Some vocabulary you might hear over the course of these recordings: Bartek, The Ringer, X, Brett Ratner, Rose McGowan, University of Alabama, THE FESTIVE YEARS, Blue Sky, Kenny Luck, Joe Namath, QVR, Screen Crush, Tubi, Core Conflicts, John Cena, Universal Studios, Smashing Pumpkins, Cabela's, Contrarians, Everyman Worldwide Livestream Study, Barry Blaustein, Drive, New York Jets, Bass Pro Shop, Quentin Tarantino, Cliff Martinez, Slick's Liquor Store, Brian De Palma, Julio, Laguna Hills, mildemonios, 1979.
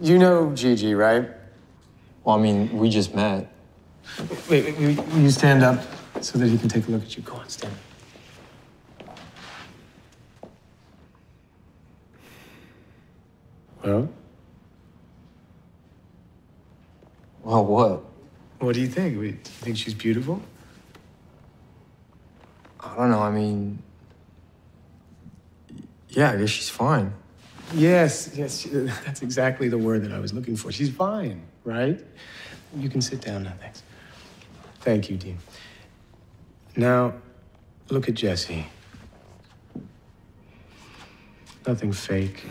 You know Gigi, right? Well, I mean, we just met. Wait, will you stand up so that he can take a look at you? Go on, stand up. Well? Well, what? What do you think? Do you think she's beautiful? I don't know, I mean... Yeah, I guess she's fine. Yes, that's exactly the word that I was looking for. She's fine, right? You can sit down now, thanks. Thank you, Dean. Now, look at Jesse. Nothing fake,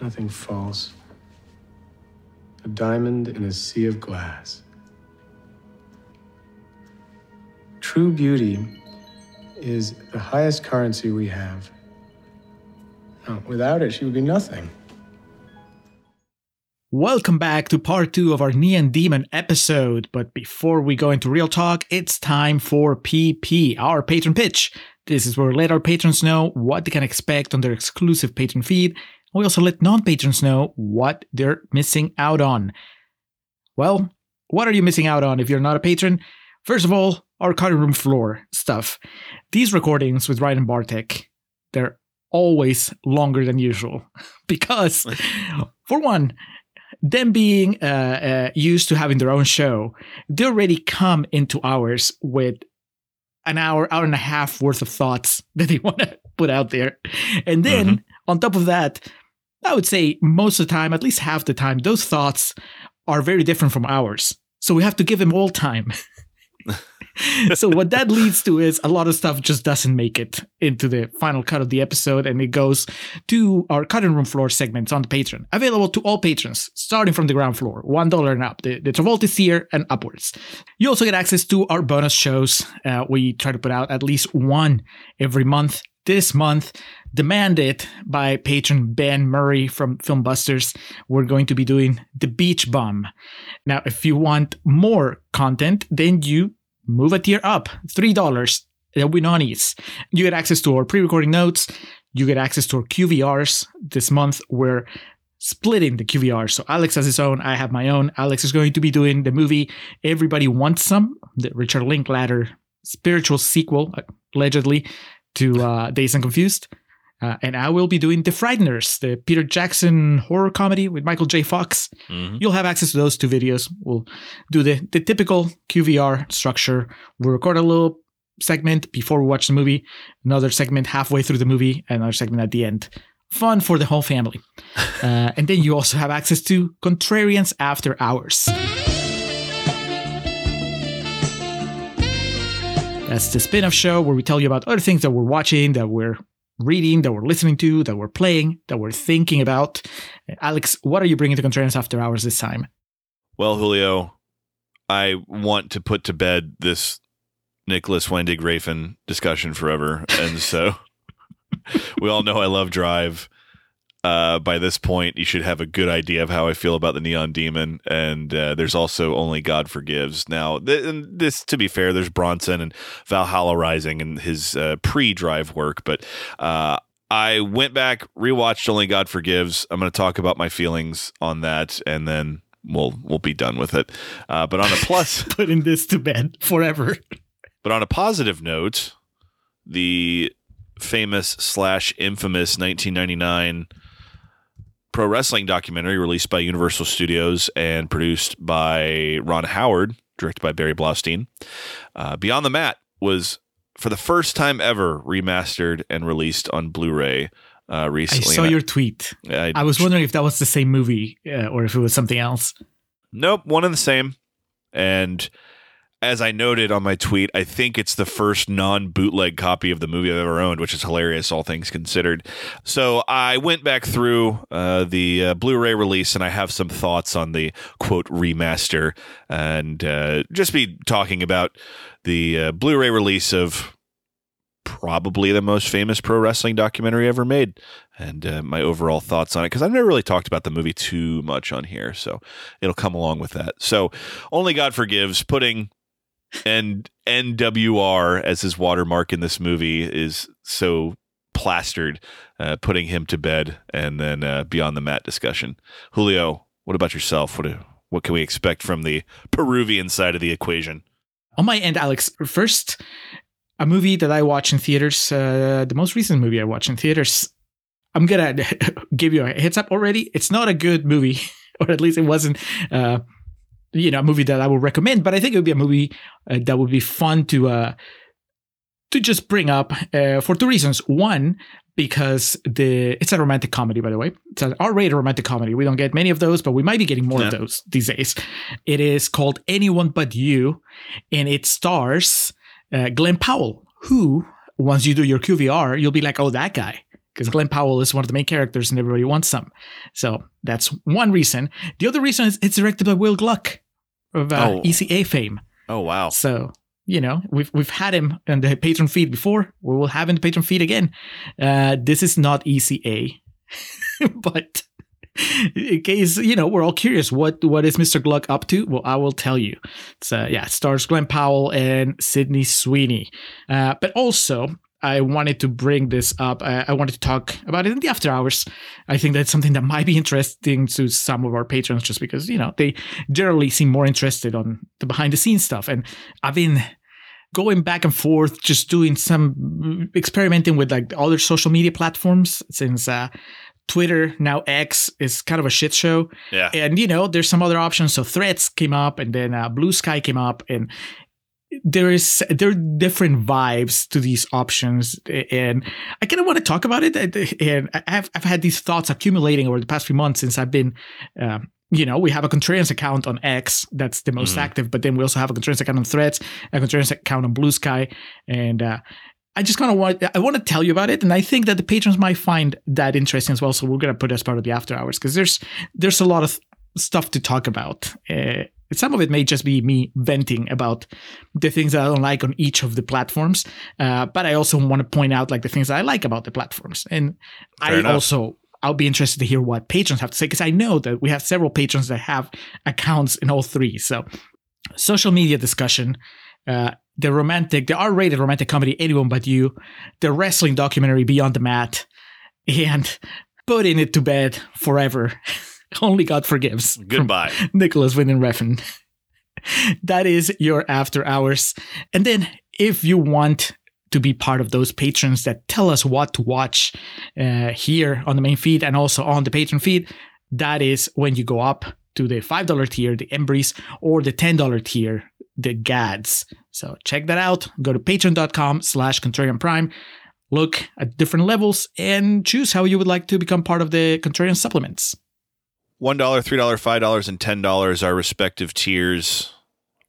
nothing false. A diamond in a sea of glass. True beauty is the highest currency we have. Without it, she would be nothing. Welcome back to part 2 of our Neon Demon episode. But before we go into real talk, it's time for PP, our patron pitch. This is where we let our patrons know what they can expect on their exclusive patron feed. We also let non-patrons know what they're missing out on. Well, what are you missing out on if you're not a patron? First of all, our cutting room floor stuff. These recordings with Ryan and Bartek, they're always longer than usual because, for one, them being used to having their own show, they already come into ours with an hour and a half worth of thoughts that they want to put out there. And then on top of that, I would say most of the time, at least half the time, those thoughts are very different from ours. So we have to give them all time. So what that leads to is a lot of stuff just doesn't make it into the final cut of the episode, and it goes to our cutting room floor segments on the Patreon, available to all patrons, starting from the ground floor, $1 and up, the Travolta tier and upwards. You also get access to our bonus shows. We try to put out at least one every month. This month, demanded by patron Ben Murray from Film Busters, we're going to be doing The Beach Bum. Now, if you want more content, then you move a tier up, $3. There'll be nonies. You get access to our pre-recording notes. You get access to our QVRs. This month, we're splitting the QVRs. So Alex has his own. I have my own. Alex is going to be doing the movie Everybody Wants Some, the Richard Linklater spiritual sequel, allegedly, to Dazed and Confused. And I will be doing The Frighteners, the Peter Jackson horror comedy with Michael J. Fox. Mm-hmm. You'll have access to those two videos. We'll do the typical QVR structure. We'll record a little segment before we watch the movie, another segment halfway through the movie, and another segment at the end. Fun for the whole family. And then you also have access to Contrarians After Hours. That's the spin-off show where we tell you about other things that we're watching, that we're reading, that we're listening to, that we're playing, that we're thinking about. Alex, what are you bringing to Contrarians After Hours this time? Well, Julio, I want to put to bed this Nicolas Winding Refn discussion forever. And so we all know I love Drive. By this point, you should have a good idea of how I feel about the Neon Demon. And there's also Only God Forgives. Now, this, to be fair, there's Bronson and Valhalla Rising and his pre-Drive work. But I went back, rewatched Only God Forgives. I'm going to talk about my feelings on that, and then we'll be done with it. But on a plus... Putting this to bed forever. But on a positive note, the famous / infamous 1999... pro wrestling documentary released by Universal Studios and produced by Ron Howard, directed by Barry Blaustein. Beyond the Mat was, for the first time ever, remastered and released on Blu-ray recently. I saw your tweet. I was wondering if that was the same movie or if it was something else. Nope, one and the same. And as I noted on my tweet, I think it's the first non-bootleg copy of the movie I've ever owned, which is hilarious, all things considered. So I went back through the Blu-ray release, and I have some thoughts on the, quote, remaster, and just be talking about the Blu-ray release of probably the most famous pro wrestling documentary ever made, and my overall thoughts on it, because I've never really talked about the movie too much on here, so it'll come along with that. So Only God Forgives, putting... And NWR as his watermark in this movie is so plastered, putting him to bed, and then Beyond the Mat discussion. Julio, What about yourself? What can we expect from the Peruvian side of the equation? On my end, Alex, first, a movie that I watch in theaters, the most recent movie I watched in theaters, I'm going to give you a heads up already. It's not a good movie, or at least it wasn't a movie that I would recommend, but I think it would be a movie that would be fun to just bring up for two reasons. One, because it's a romantic comedy, by the way. It's an R-rated romantic comedy. We don't get many of those, but we might be getting more of those these days. It is called Anyone But You, and it stars Glenn Powell, who, once you do your QVR, you'll be like, oh, that guy. Because Glenn Powell is one of the main characters and Everybody Wants Some. So that's one reason. The other reason is it's directed by Will Gluck of ECA fame. Oh, wow. So... we've had him on the Patreon feed before. We will have him in the Patreon feed again. This is not ECA, but in case, we're all curious, what is Mr. Gluck up to? Well, I will tell you. So it stars Glenn Powell and Sydney Sweeney. But also, I wanted to bring this up. I wanted to talk about it in the after hours. I think that's something that might be interesting to some of our patrons, just because, they generally seem more interested on the behind the scenes stuff. And I've been going back and forth, just doing some experimenting with like other social media platforms, since Twitter, now X, is kind of a shit show. Yeah. And there's some other options. So Threads came up, and then Blue Sky came up, and there are different vibes to these options, and I kind of want to talk about it. And I've had these thoughts accumulating over the past few months since I've been, we have a Contrarians account on X that's the most active, but then we also have a Contrarians account on Threads, a Contrarians account on Blue Sky, and I just kind of want to tell you about it, and I think that the patrons might find that interesting as well. So we're gonna put it as part of the after hours, because there's a lot of stuff to talk about. Some of it may just be me venting about the things that I don't like on each of the platforms. But I also want to point out like the things that I like about the platforms. And I'll be interested to hear what patrons have to say, because I know that we have several patrons that have accounts in all three. So social media discussion, the R-rated romantic comedy, Anyone But You, the wrestling documentary Beyond the Mat, and putting it to bed forever. Only God Forgives. Goodbye. Nicolas Winding Refn. That is your after hours. And then if you want to be part of those patrons that tell us what to watch here on the main feed and also on the Patreon feed, that is when you go up to the $5 tier, the Embries, or the $10 tier, the Gads. So check that out. Go to patreon.com/Contrarian Prime. Look at different levels and choose how you would like to become part of the Contrarian supplements. $1, $3, $5, and $10 are respective tiers.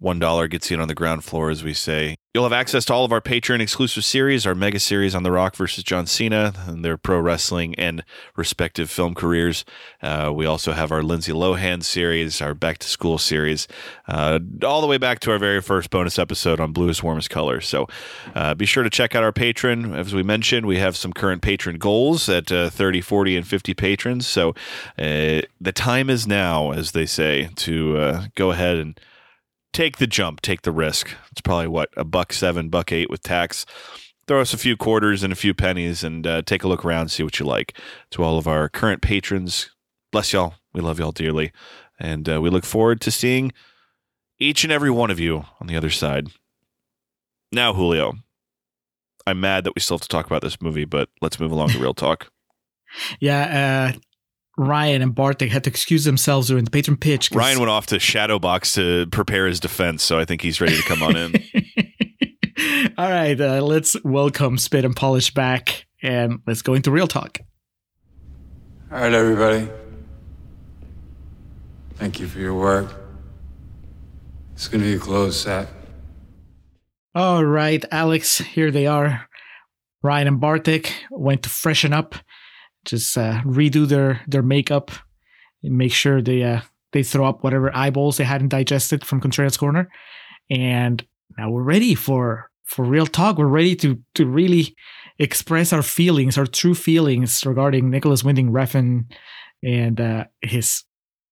$1 gets you in on the ground floor, as we say. You'll have access to all of our Patreon-exclusive series, our mega series on The Rock versus John Cena, and their pro wrestling and respective film careers. We also have our Lindsay Lohan series, our Back to School series, all the way back to our very first bonus episode on Bluest Warmest Color. So be sure to check out our Patreon. As we mentioned, we have some current patron goals at 30, 40, and 50 patrons. So the time is now, as they say, to go ahead and take the jump, take the risk. It's probably $1.07, $1.08 with tax. Throw us a few quarters and a few pennies, and take a look around, see what you like. To all of our current patrons, bless y'all. We love y'all dearly, and we look forward to seeing each and every one of you on the other side. Now, Julio, I'm mad that we still have to talk about this movie, but let's move along to real talk. Yeah. Ryan and Bartek had to excuse themselves during the patron pitch. Ryan went off to Shadowbox to prepare his defense, so I think he's ready to come on in. All right, let's welcome Spit and Polish back, and let's go into real talk. All right, everybody. Thank you for your work. It's going to be a close set. All right, Alex, here they are. Ryan and Bartek went to freshen up. Just redo their makeup and make sure they throw up whatever eyeballs they hadn't digested from Contreras Corner. And now we're ready for real talk. We're ready to really express our feelings, our true feelings regarding Nicolas Winding Refn and his,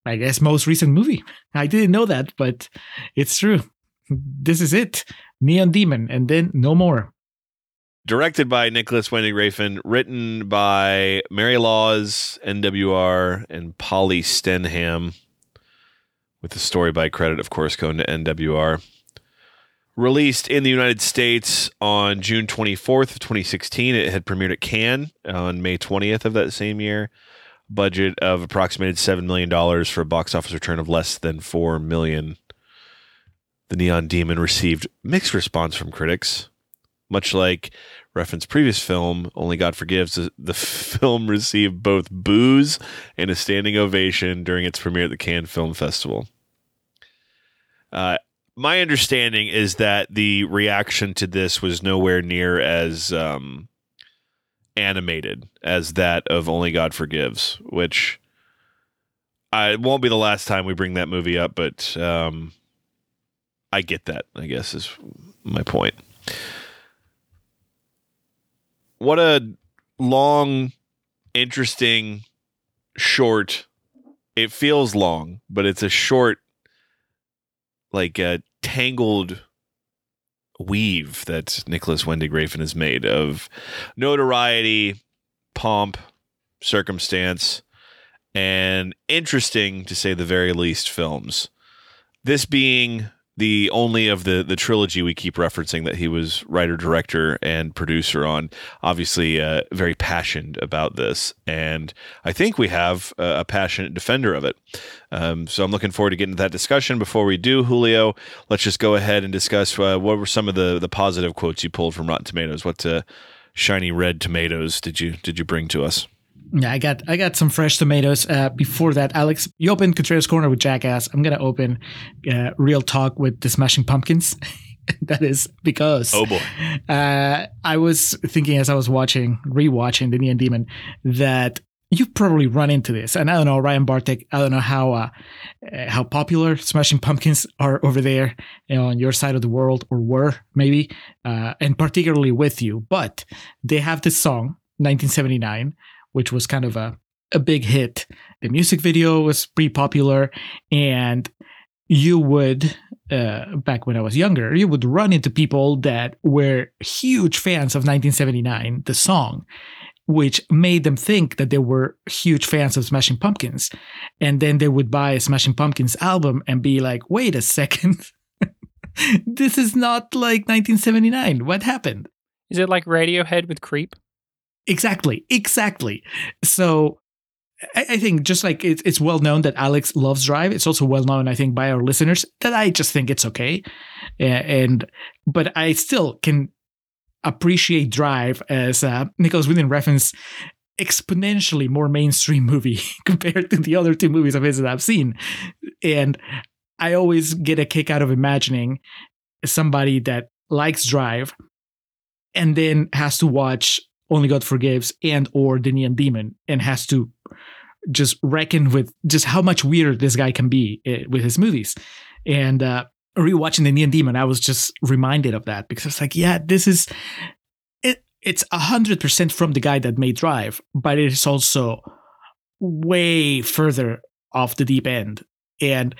I guess, most recent movie. I didn't know that, but it's true. This is it. Neon Demon, and then no more. Directed by Nicolas Winding Refn, written by Mary Laws, NWR, and Polly Stenham. with the story by credit, of course, going to NWR. Released in the United States on June 24th of 2016. It had premiered at Cannes on May 20th of that same year. Budget of approximated $7 million for a box office return of less than $4 million. The Neon Demon received mixed response from critics. Much like Refn's previous film, Only God Forgives, the film received both boos and a standing ovation during its premiere at the Cannes Film Festival. My understanding is that the reaction to this was nowhere near as animated as that of Only God Forgives, which it won't be the last time we bring that movie up, but I get that, I guess, is my point. What a long, interesting, short. It feels long, but it's a short, like a tangled weave that Nicolas Winding Refn has made of notoriety, pomp, circumstance, and interesting, to say the very least, films. This being the only of the trilogy we keep referencing that he was writer, director, and producer on. Obviously very passionate about this, and I think we have a passionate defender of it. So I'm looking forward to getting to that discussion. Before we do, Julio, let's just go ahead and discuss what were some of the positive quotes you pulled from Rotten Tomatoes. What shiny red tomatoes did you bring to us? Yeah, I got some fresh tomatoes. Before that, Alex, you opened Contreras Corner with Jackass. I'm gonna open Real Talk with the Smashing Pumpkins. That is because I was thinking as I was rewatching the Neon Demon that you've probably run into this, and I don't know, Ryan, Bartek, I don't know how popular Smashing Pumpkins are over there, you know, on your side of the world, or were maybe, and particularly with you. But they have this song, 1979. Which was kind of a big hit. The music video was pretty popular, and you would, back when I was younger, you would run into people that were huge fans of 1979, the song, which made them think that they were huge fans of Smashing Pumpkins. And then they would buy a Smashing Pumpkins album and be like, wait a second, this is not like 1979. What happened? Is it like Radiohead with Creep? Exactly. So I think, just like it's well known that Alex loves Drive, it's also well known, I think, by our listeners that I just think it's okay. But I still can appreciate Drive as Nicolas Winding Refn's exponentially more mainstream movie compared to the other two movies of his that I've seen. And I always get a kick out of imagining somebody that likes Drive and then has to watch Only God Forgives and or the Neon Demon and has to just reckon with just how much weirder this guy can be with his movies. And rewatching the Neon Demon, I was just reminded of that, because it's like, yeah, this is it. It's 100% from the guy that made Drive, but it is also way further off the deep end. And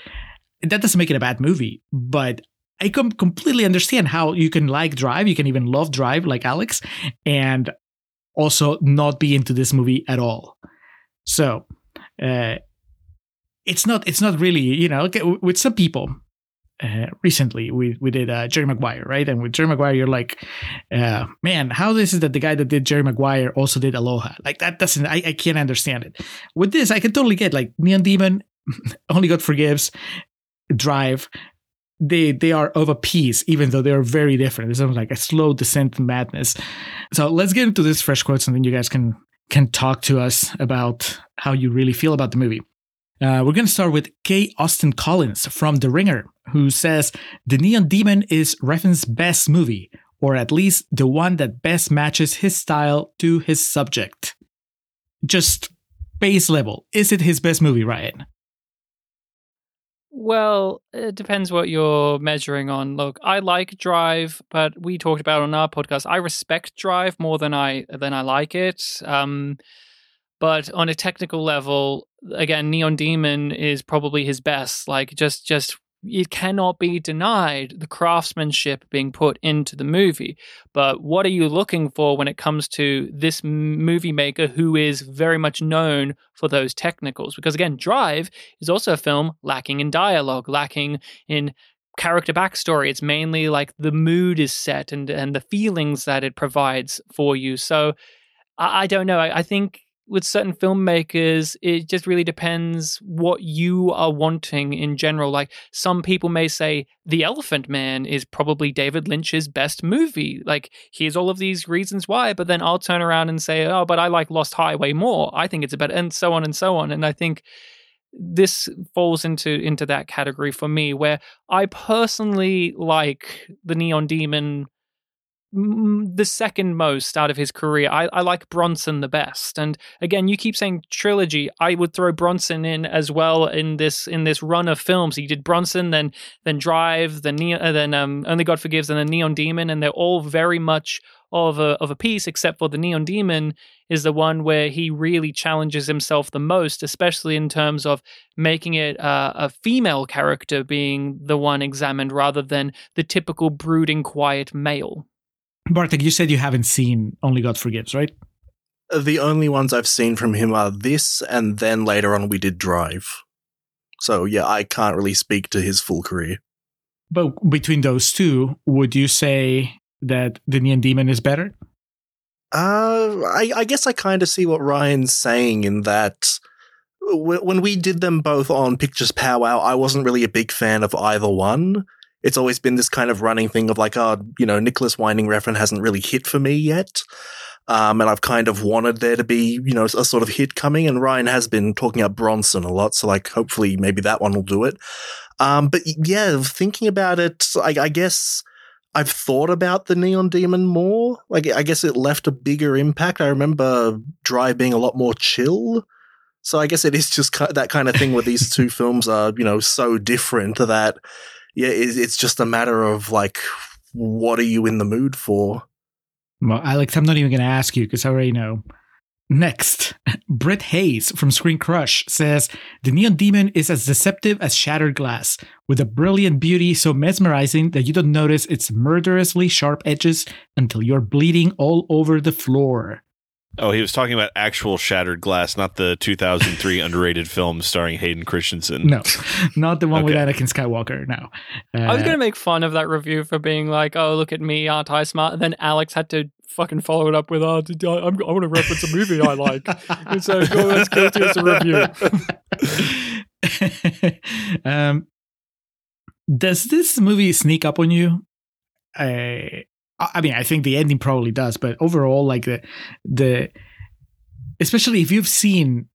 that doesn't make it a bad movie, but I completely understand how you can like Drive. You can even love Drive like Alex, and also not be into this movie at all. So it's not really, you know, with some people recently we did Jerry Maguire, right? And with Jerry Maguire, you're like, man, how this is that the guy that did Jerry Maguire also did Aloha? Like, that doesn't, I can't understand it. With this, I can totally get, like, Neon Demon, Only God Forgives, Drive. They are of a piece, even though they are very different. It's like a slow descent in madness. So let's get into this fresh quotes, and then you guys can talk to us about how you really feel about the movie. We're going to start with K. Austin Collins from The Ringer, who says, "The Neon Demon is Refn's best movie, or at least the one that best matches his style to his subject." Just base level, is it his best movie, Ryan? Well, it depends what you're measuring on. Look, I like Drive, but we talked about it on our podcast. I respect Drive more than I like it. But on a technical level, again, Neon Demon is probably his best. Like, just it cannot be denied the craftsmanship being put into the movie. But what are you looking for when it comes to this movie maker who is very much known for those technicals? Because again, Drive is also a film lacking in dialogue, lacking in character backstory. It's mainly like the mood is set and the feelings that it provides for you. So I don't know. I think with certain filmmakers, it just really depends what you are wanting in general. Like some people may say The Elephant Man is probably David Lynch's best movie. Like here's all of these reasons why, but then I'll turn around and say, oh, but I like Lost Highway more. I think it's a better, and so on and so on. And I think this falls into that category for me, where I personally like the Neon Demon the second most out of his career. I like Bronson the best. And again, you keep saying trilogy. I would throw Bronson in as well in this run of films. He did Bronson, then Drive, then Only God Forgives, and then Neon Demon, and they're all very much of a piece, except for the Neon Demon is the one where he really challenges himself the most, especially in terms of making it a female character being the one examined rather than the typical brooding, quiet male. Bartek, you said you haven't seen Only God Forgives, right? The only ones I've seen from him are this, and then later on we did Drive. So, yeah, I can't really speak to his full career. But between those two, would you say that the Neon Demon is better? I guess I kind of see what Ryan's saying in that when we did them both on Pictures Powwow, I wasn't really a big fan of either one. It's always been this kind of running thing of like, Nicolas Winding Refn hasn't really hit for me yet. And I've kind of wanted there to be, a sort of hit coming. And Ryan has been talking about Bronson a lot. So, like, hopefully maybe that one will do it. But, yeah, thinking about it, I guess I've thought about the Neon Demon more. Like, I guess it left a bigger impact. I remember Drive being a lot more chill. So I guess it is just that kind of thing where these two films are, so different that – yeah, it's just a matter of, like, what are you in the mood for? Well, Alex, I'm not even going to ask you because I already know. Next, Brett Hayes from Screen Crush says, The Neon Demon is as deceptive as Shattered Glass, with a brilliant beauty so mesmerizing that you don't notice its murderously sharp edges until you're bleeding all over the floor. Oh, he was talking about actual Shattered Glass, not the 2003 underrated film starring Hayden Christensen. No, not the one with Anakin Skywalker, no. I was going to make fun of that review for being like, oh, look at me, aren't I smart? And then Alex had to fucking follow it up with, I want to reference a movie I like. And so, go as guilty as a review. Does this movie sneak up on you? I mean, I think the ending probably does, but overall, like the especially if you've seen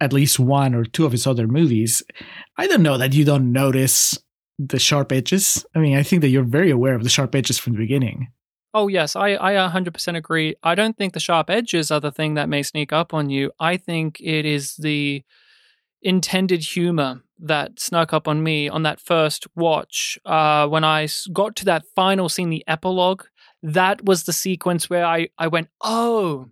at least one or two of his other movies, I don't know that you don't notice the sharp edges. I mean, I think that you're very aware of the sharp edges from the beginning. Oh, yes, I 100% agree. I don't think the sharp edges are the thing that may sneak up on you. I think it is the intended humor that snuck up on me on that first watch. When I got to that final scene, the epilogue, that was the sequence where I went, oh,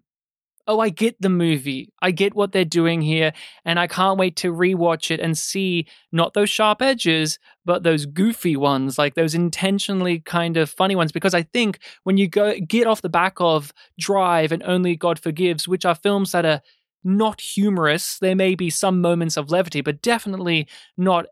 I get the movie. I get what they're doing here. And I can't wait to rewatch it and see not those sharp edges, but those goofy ones, like those intentionally kind of funny ones. Because I think when you get off the back of Drive and Only God Forgives, which are films that are not humorous. There may be some moments of levity, but definitely not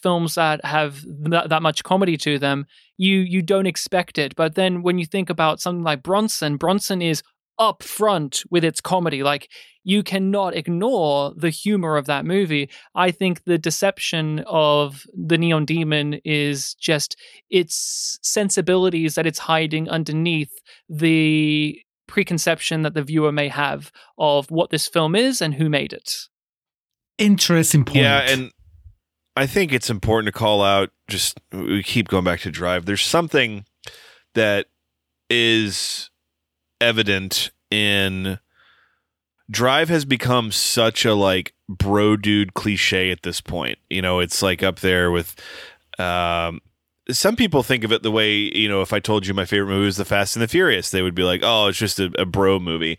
films that have that much comedy to them. You don't expect it. But then when you think about something like Bronson is up front with its comedy. Like, you cannot ignore the humor of that movie. I think the deception of the Neon Demon is just its sensibilities that it's hiding underneath the preconception that the viewer may have of what this film is and who made it. Interesting point. Yeah, and I think it's important to call out, just we keep going back to Drive, there's something that is evident in Drive has become such a like bro dude cliche at this point. It's like up there with some people think of it the way, if I told you my favorite movie is The Fast and the Furious, they would be like, oh, it's just a bro movie.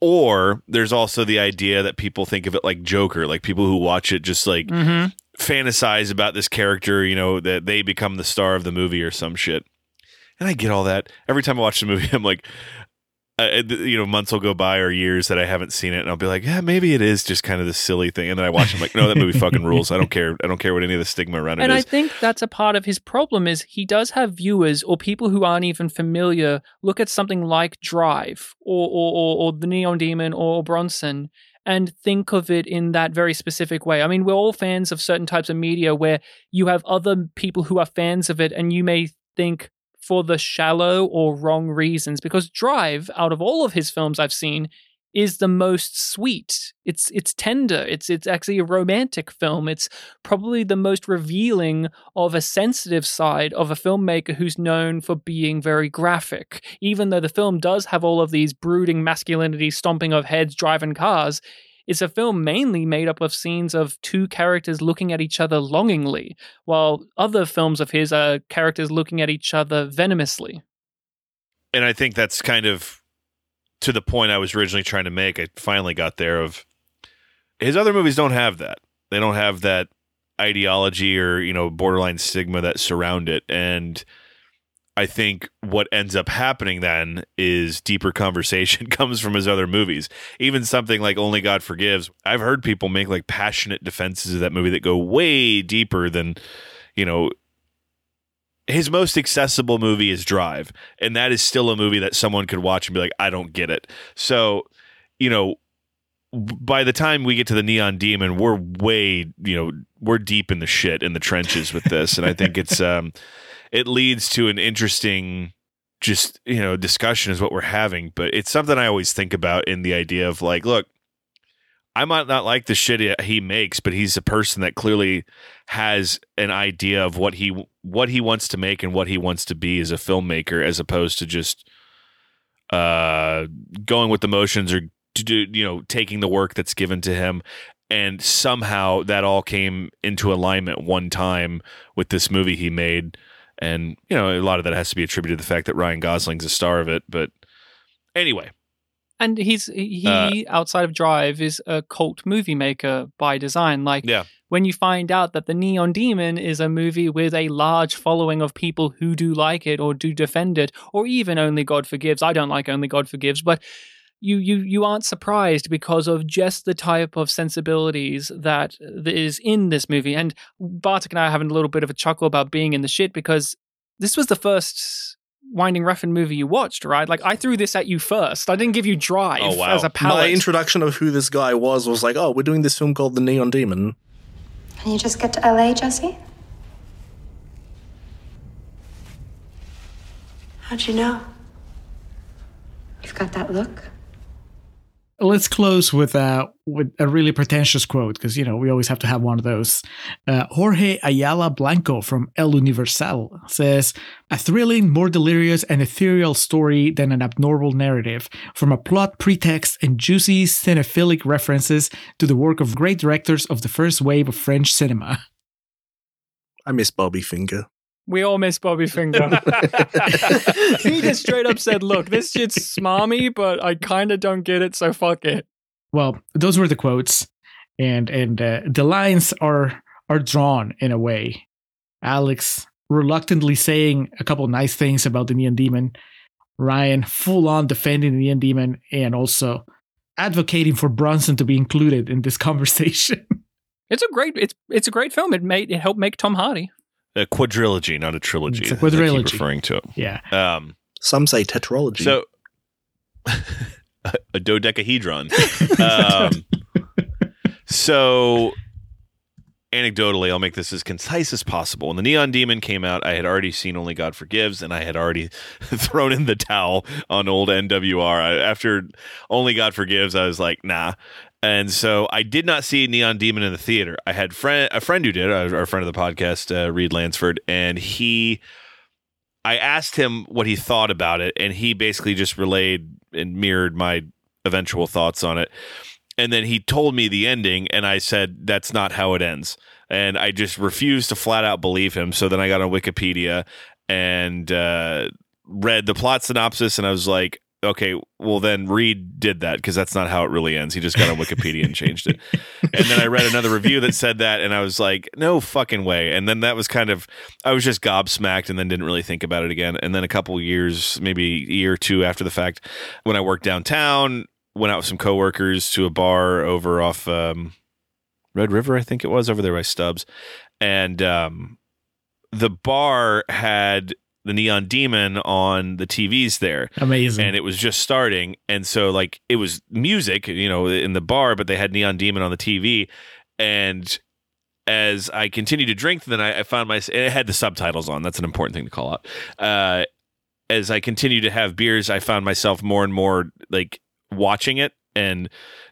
Or there's also the idea that people think of it like Joker, like people who watch it just like fantasize about this character, you know, that they become the star of the movie or some shit. And I get all that. Every time I watch the movie, I'm like, you know, months will go by or years that I haven't seen it, and I'll be like, yeah, maybe it is just kind of this silly thing. And then I watch it, I'm like, no, that movie fucking rules. I don't care. I don't care what any of the stigma around it is. And I think that's a part of his problem is he does have viewers or people who aren't even familiar look at something like Drive or the Neon Demon or Bronson and think of it in that very specific way. I mean, we're all fans of certain types of media where you have other people who are fans of it, and you may think for the shallow or wrong reasons, because Drive, out of all of his films I've seen, is the most sweet. It's tender. It's actually a romantic film. It's probably the most revealing of a sensitive side of a filmmaker who's known for being very graphic. Even though the film does have all of these brooding masculinity, stomping of heads, driving cars, it's a film mainly made up of scenes of two characters looking at each other longingly, while other films of his are characters looking at each other venomously. And I think that's kind of to the point I was originally trying to make. I finally got there of his other movies don't have that. They don't have that ideology or, you know, borderline stigma that surround it. And I think what ends up happening then is deeper conversation comes from his other movies. Even something like Only God Forgives. I've heard people make like passionate defenses of that movie that go way deeper than, you know, his most accessible movie is Drive, and that is still a movie that someone could watch and be like, I don't get it. So, you know, by the time we get to the Neon Demon, we're way, you know, we're deep in the shit, in the trenches with this. And I think it's, it leads to an interesting, just, you know, discussion is what we're having. But it's something I always think about in the idea of like, look, I might not like the shit he makes, but he's a person that clearly has an idea of what he wants to make and what he wants to be as a filmmaker, as opposed to just going with the motions or taking the work that's given to him. And somehow that all came into alignment one time with this movie he made. And, you know, a lot of that has to be attributed to the fact that Ryan Gosling's a star of it. But anyway. And he outside of Drive, is a cult movie maker by design. Like, yeah. When you find out that The Neon Demon is a movie with a large following of people who do like it or do defend it, or even Only God Forgives. I don't like Only God Forgives, but you aren't surprised because of just the type of sensibilities that is in this movie. And Bartek and I are having a little bit of a chuckle about being in the shit because this was the first Winding Refn movie you watched, right? Like, I threw this at you first. I didn't give you Drive as a palette. My introduction of who this guy was like, oh, we're doing this film called The Neon Demon. Can you just get to LA, Jesse? How'd you know? You've got that look. Let's close with a really pretentious quote, because, you know, we always have to have one of those. Jorge Ayala Blanco from El Universal says, a thrilling, more delirious and ethereal story than an abnormal narrative, from a plot pretext and juicy cinephilic references to the work of great directors of the first wave of French cinema. I miss Bobby Finger. We all miss Bobby Finger. He just straight up said, look, this shit's smarmy, but I kind of don't get it, so fuck it. Well, those were the quotes, and the lines are drawn in a way. Alex reluctantly saying a couple nice things about the Neon Demon. Ryan full-on defending the Neon Demon and also advocating for Bronson to be included in this conversation. It's a great film. It helped make Tom Hardy. A quadrilogy, not a trilogy. It's a quadrilogy. I keep referring to it. Yeah. Some say tetralogy. So, a dodecahedron. So, anecdotally, I'll make this as concise as possible. When The Neon Demon came out, I had already seen Only God Forgives, and I had already thrown in the towel on old NWR. After Only God Forgives, I was like, nah. And so I did not see Neon Demon in the theater. I had a friend who did, our friend of the podcast, Reed Lansford, and I asked him what he thought about it, and he basically just relayed and mirrored my eventual thoughts on it. And then he told me the ending, and I said, that's not how it ends. And I just refused to flat out believe him. So then I got on Wikipedia and read the plot synopsis, and I was like, okay, well then Reed did that because that's not how it really ends. He just got on Wikipedia and changed it. And then I read another review that said that, and I was like, no fucking way. And then that was kind of, I was just gobsmacked and then didn't really think about it again. And then a couple years, maybe a year or two after the fact, when I worked downtown, went out with some coworkers to a bar over off Red River, I think it was, over there by Stubbs. And the bar had the Neon Demon on the TVs there. Amazing. And it was just starting. And so like it was music, you know, in the bar, but they had Neon Demon on the TV. And as I continued to drink, then I found myself, it had the subtitles on. That's an important thing to call out. As I continued to have beers, I found myself more and more like watching it, and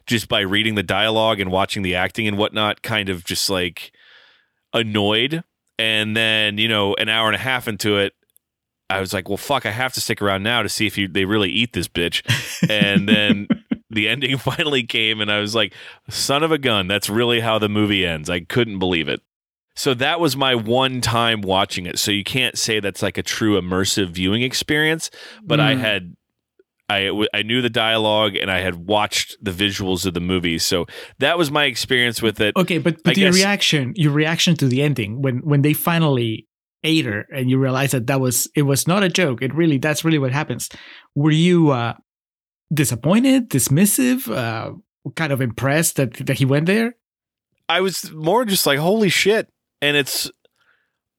just by reading the dialogue and watching the acting and whatnot, kind of just like annoyed. And then, you know, an hour and a half into it, I was like, well, fuck, I have to stick around now to see if they really eat this bitch. And then the ending finally came, and I was like, son of a gun, that's really how the movie ends. I couldn't believe it. So that was my one time watching it. So you can't say that's like a true immersive viewing experience, but I knew the dialogue, and I had watched the visuals of the movie. So that was my experience with it. Okay, but your reaction to the ending, when they finally ate her and you realize that it was not a joke, that's really what happens. Were you disappointed, dismissive, kind of impressed that he went there? I was more just like, holy shit. And it's,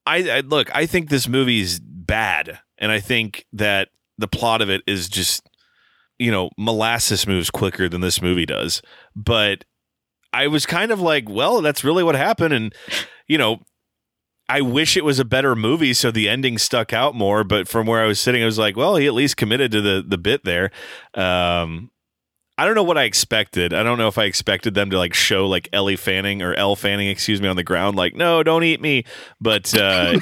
I think this movie is bad. And I think that the plot of it is just, you know, molasses moves quicker than this movie does. But I was kind of like, well, that's really what happened. And, you know, I wish it was a better movie so the ending stuck out more, but from where I was sitting, I was like, well, he at least committed to the bit there. I don't know what I expected. I don't know if I expected them to like show like Elle Fanning, excuse me, on the ground, like, no, don't eat me. But it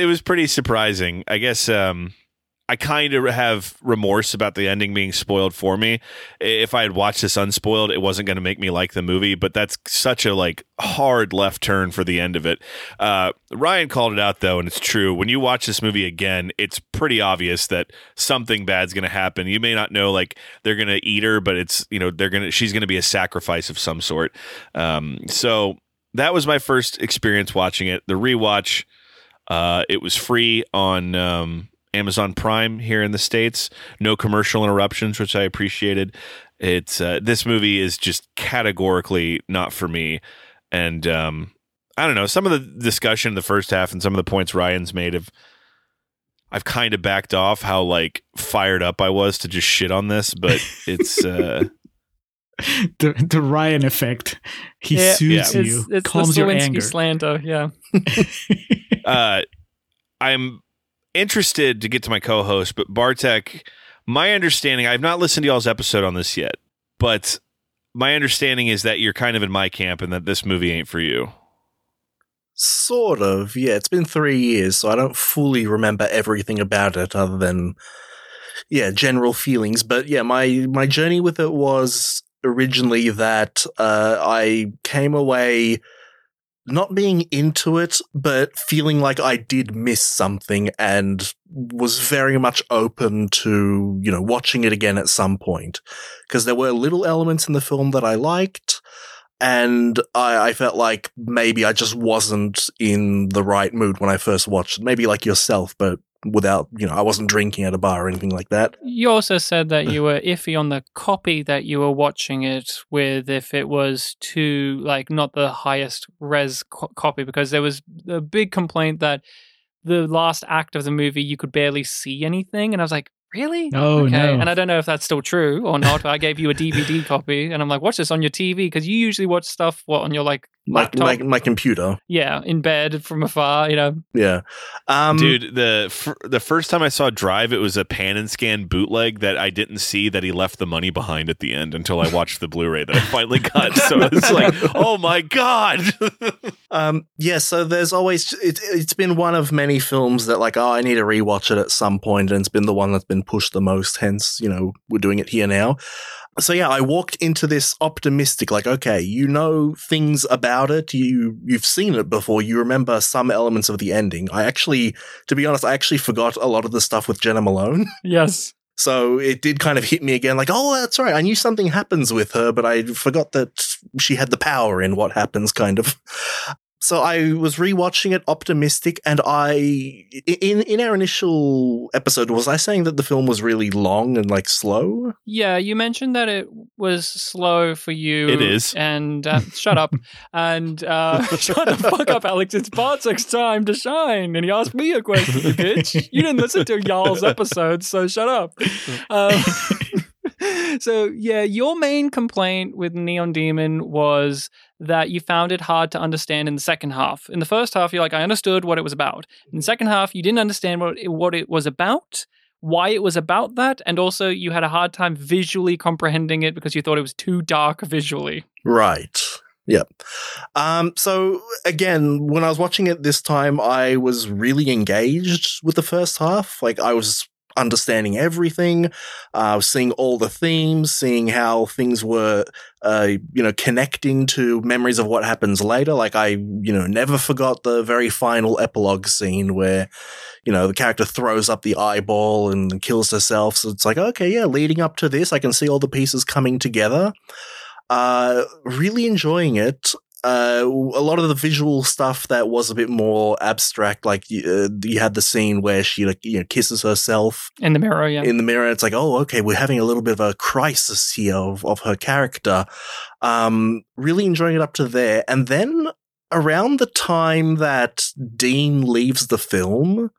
was pretty surprising. I guess I kind of have remorse about the ending being spoiled for me. If I had watched this unspoiled, it wasn't going to make me like the movie, but that's such a like hard left turn for the end of it. Ryan called it out though, and it's true. When you watch this movie again, it's pretty obvious that something bad's going to happen. You may not know like they're going to eat her, but it's, you know, she's going to be a sacrifice of some sort. So that was my first experience watching it. The rewatch, it was free on Amazon Prime here in the States. No commercial interruptions, which I appreciated. It's this movie is just categorically not for me. And I don't know, some of the discussion in the first half and some of the points Ryan's made of, I've kind of backed off how like fired up I was to just shit on this, but it's the Ryan effect. He soothes you. It's calms your anger. Slander, yeah. I'm interested to get to my co-host, but Bartek, my understanding, I've not listened to y'all's episode on this yet, but my understanding is that you're kind of in my camp and that this movie ain't for you. Sort of, yeah. It's been 3 years, so I don't fully remember everything about it other than, yeah, general feelings. But yeah, my journey with it was originally that I came away not being into it, but feeling like I did miss something and was very much open to, you know, watching it again at some point. Because there were little elements in the film that I liked, and I felt like maybe I just wasn't in the right mood when I first watched it. Maybe like yourself, but without, you know, I wasn't drinking at a bar or anything like that. You also said that you were iffy on the copy that you were watching it with, if it was too, like, not the highest res copy, because there was a big complaint that the last act of the movie, you could barely see anything. And I was like, really? Oh, okay. No. And I don't know if that's still true or not, but I gave you a DVD copy, and I'm like, watch this on your TV, because you usually watch stuff on your like laptop. My computer. Yeah, in bed from afar, you know. Yeah. Dude, the first time I saw Drive, it was a pan and scan bootleg that I didn't see that he left the money behind at the end until I watched the Blu-ray that I finally got. So it's like, oh my God. Yeah, so there's always, it's been one of many films that like, oh, I need to rewatch it at some point, and it's been the one that's been pushed the most, hence, you know, we're doing it here now. So yeah, I walked into this optimistic, like, okay, you know things about it. You've seen it before. You remember some elements of the ending. I actually, to be honest, I actually forgot a lot of the stuff with Jenna Malone. Yes. So it did kind of hit me again, like, oh, that's right. I knew something happens with her, but I forgot that she had the power in what happens, kind of. So I was rewatching it optimistic, and in our initial episode, was I saying that the film was really long and like slow? Yeah, you mentioned that it was slow for you. It is. And shut up. And shut the fuck up, Alex. It's Bartek's time to shine. And he asked me a question, you bitch. You didn't listen to y'all's episode, so shut up. So, yeah, your main complaint with Neon Demon was that you found it hard to understand in the second half. In the first half, you're like, I understood what it was about. In the second half, you didn't understand what it was about, why it was about that, and also you had a hard time visually comprehending it because you thought it was too dark visually. Right. Yeah. So, again, when I was watching it this time, I was really engaged with the first half. Like, I was understanding everything, seeing all the themes, seeing how things were, connecting to memories of what happens later. Like I, never forgot the very final epilogue scene where, the character throws up the eyeball and kills herself. So it's like, okay, yeah, leading up to this, I can see all the pieces coming together. Really enjoying it. A lot of the visual stuff that was a bit more abstract, like you had the scene where she kisses herself in the mirror. Yeah, in the mirror, it's like, oh, okay, we're having a little bit of a crisis here of her character. Really enjoying it up to there, and then around the time that Dean leaves the film,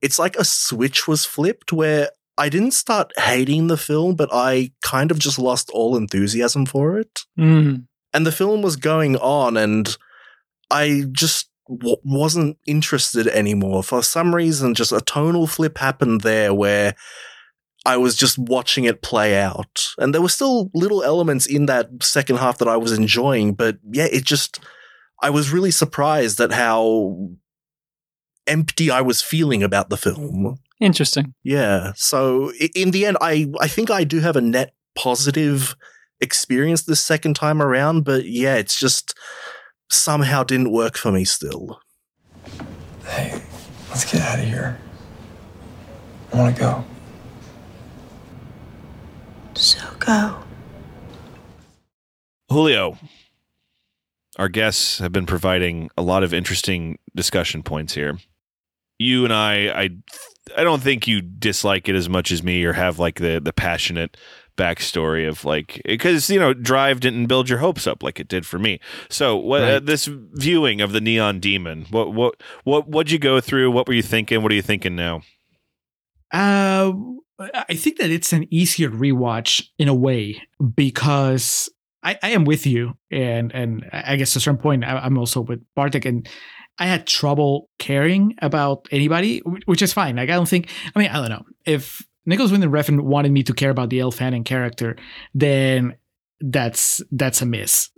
it's like a switch was flipped where I didn't start hating the film, but I kind of just lost all enthusiasm for it. Mm. And the film was going on, and I just wasn't interested anymore. For some reason, just a tonal flip happened there where I was just watching it play out. And there were still little elements in that second half that I was enjoying, but yeah, I was really surprised at how empty I was feeling about the film. Interesting. Yeah. So in the end, I think I do have a net positive experience this second time around, but yeah, it's just somehow didn't work for me still. Hey, let's get out of here. I want to go. So go. Julio, our guests have been providing a lot of interesting discussion points here. You and I don't think you dislike it as much as me or have like the passionate backstory of like, because Drive didn't build your hopes up like it did for me. So what right. This viewing of the Neon Demon, what'd you go through? What were you thinking? What are you thinking now? I think that it's an easier rewatch in a way because I am with you, and I guess at a certain point I'm also with Bartek, and I had trouble caring about anybody, which is fine. Like I don't know if Nicolas Winding Refn wanted me to care about the Elle Fanning character, then that's a miss,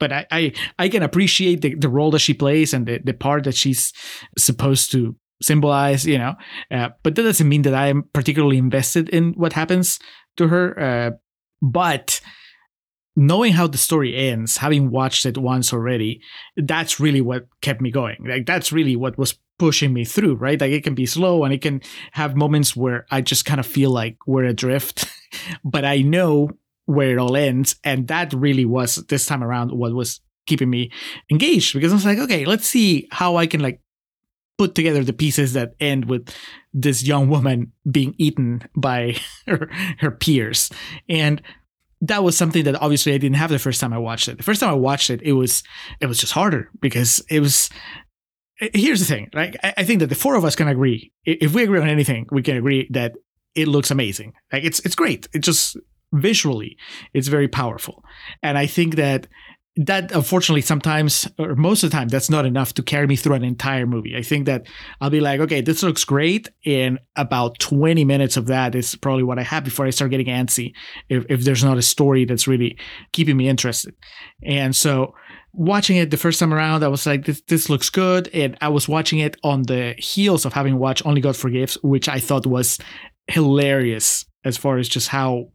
But I can appreciate the role that she plays and the part that she's supposed to symbolize, But that doesn't mean that I am particularly invested in what happens to her. But knowing how the story ends, having watched it once already, that's really what kept me going. Like that's really what was pushing me through, right? Like it can be slow and it can have moments where I just kind of feel like we're adrift, but I know where it all ends. And that really was this time around what was keeping me engaged, because I was like, okay, let's see how I can like put together the pieces that end with this young woman being eaten by her peers. And that was something that obviously I didn't have the first time I watched it. The first time I watched it, it was just harder because it was. Here's the thing, right? I think that the four of us can agree. If we agree on anything, we can agree that it looks amazing. Like it's great. It just visually, it's very powerful. And I think that unfortunately sometimes, or most of the time, that's not enough to carry me through an entire movie. I think that I'll be like, okay, this looks great. And about 20 minutes of that is probably what I have before I start getting antsy if there's not a story that's really keeping me interested. And so watching it the first time around, I was like, this looks good. And I was watching it on the heels of having watched Only God Forgives, which I thought was hilarious as far as just how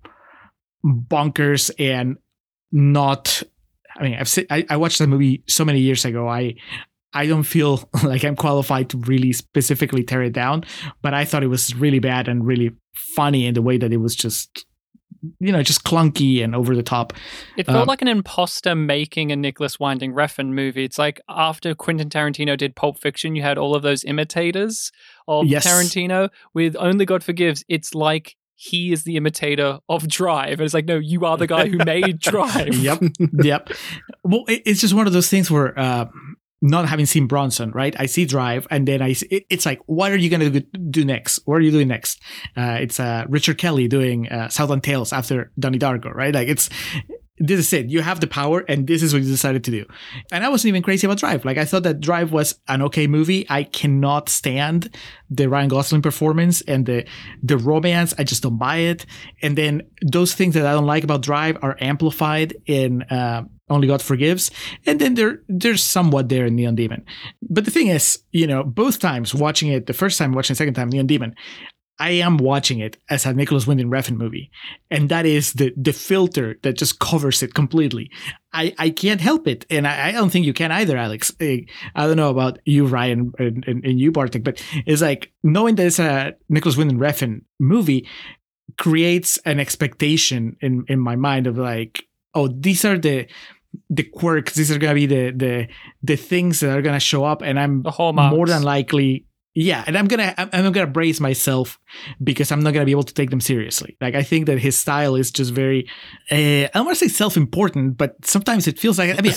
bonkers and not. I mean, I watched that movie so many years ago. I don't feel like I'm qualified to really specifically tear it down, but I thought it was really bad and really funny in the way that it was just, you know, just clunky and over the top. It felt like an imposter making a Nicolas Winding Refn movie. It's like after Quentin Tarantino did Pulp Fiction, you had all of those imitators of Tarantino. With Only God Forgives, it's like he is the imitator of Drive. And it's like, no, you are the guy who made Drive. Yep. Well, it's just one of those things where... not having seen Bronson, right? I see Drive, and then it's like, what are you going to do next? What are you doing next? It's Richard Kelly doing Southland Tales after Donnie Darko, right? Like, this is it. You have the power, and this is what you decided to do. And I wasn't even crazy about Drive. Like, I thought that Drive was an okay movie. I cannot stand the Ryan Gosling performance and the romance. I just don't buy it. And then those things that I don't like about Drive are amplified in Only God Forgives. And then there's somewhat there in Neon Demon. But the thing is, you know, both times watching it, the first time watching the second time, Neon Demon, I am watching it as a Nicolas Winding Refn movie. And that is the filter that just covers it completely. I can't help it. And I don't think you can either, Alex. I don't know about you, Ryan, and you, Bartek, but it's like knowing that it's a Nicolas Winding Refn movie creates an expectation in my mind of like, oh, these are the quirks. These are going to be the things that are going to show up. And I'm more than likely... Yeah, and I'm gonna brace myself because I'm not gonna be able to take them seriously. Like I think that his style is just very, I don't want to say self-important, but sometimes it feels like. I mean,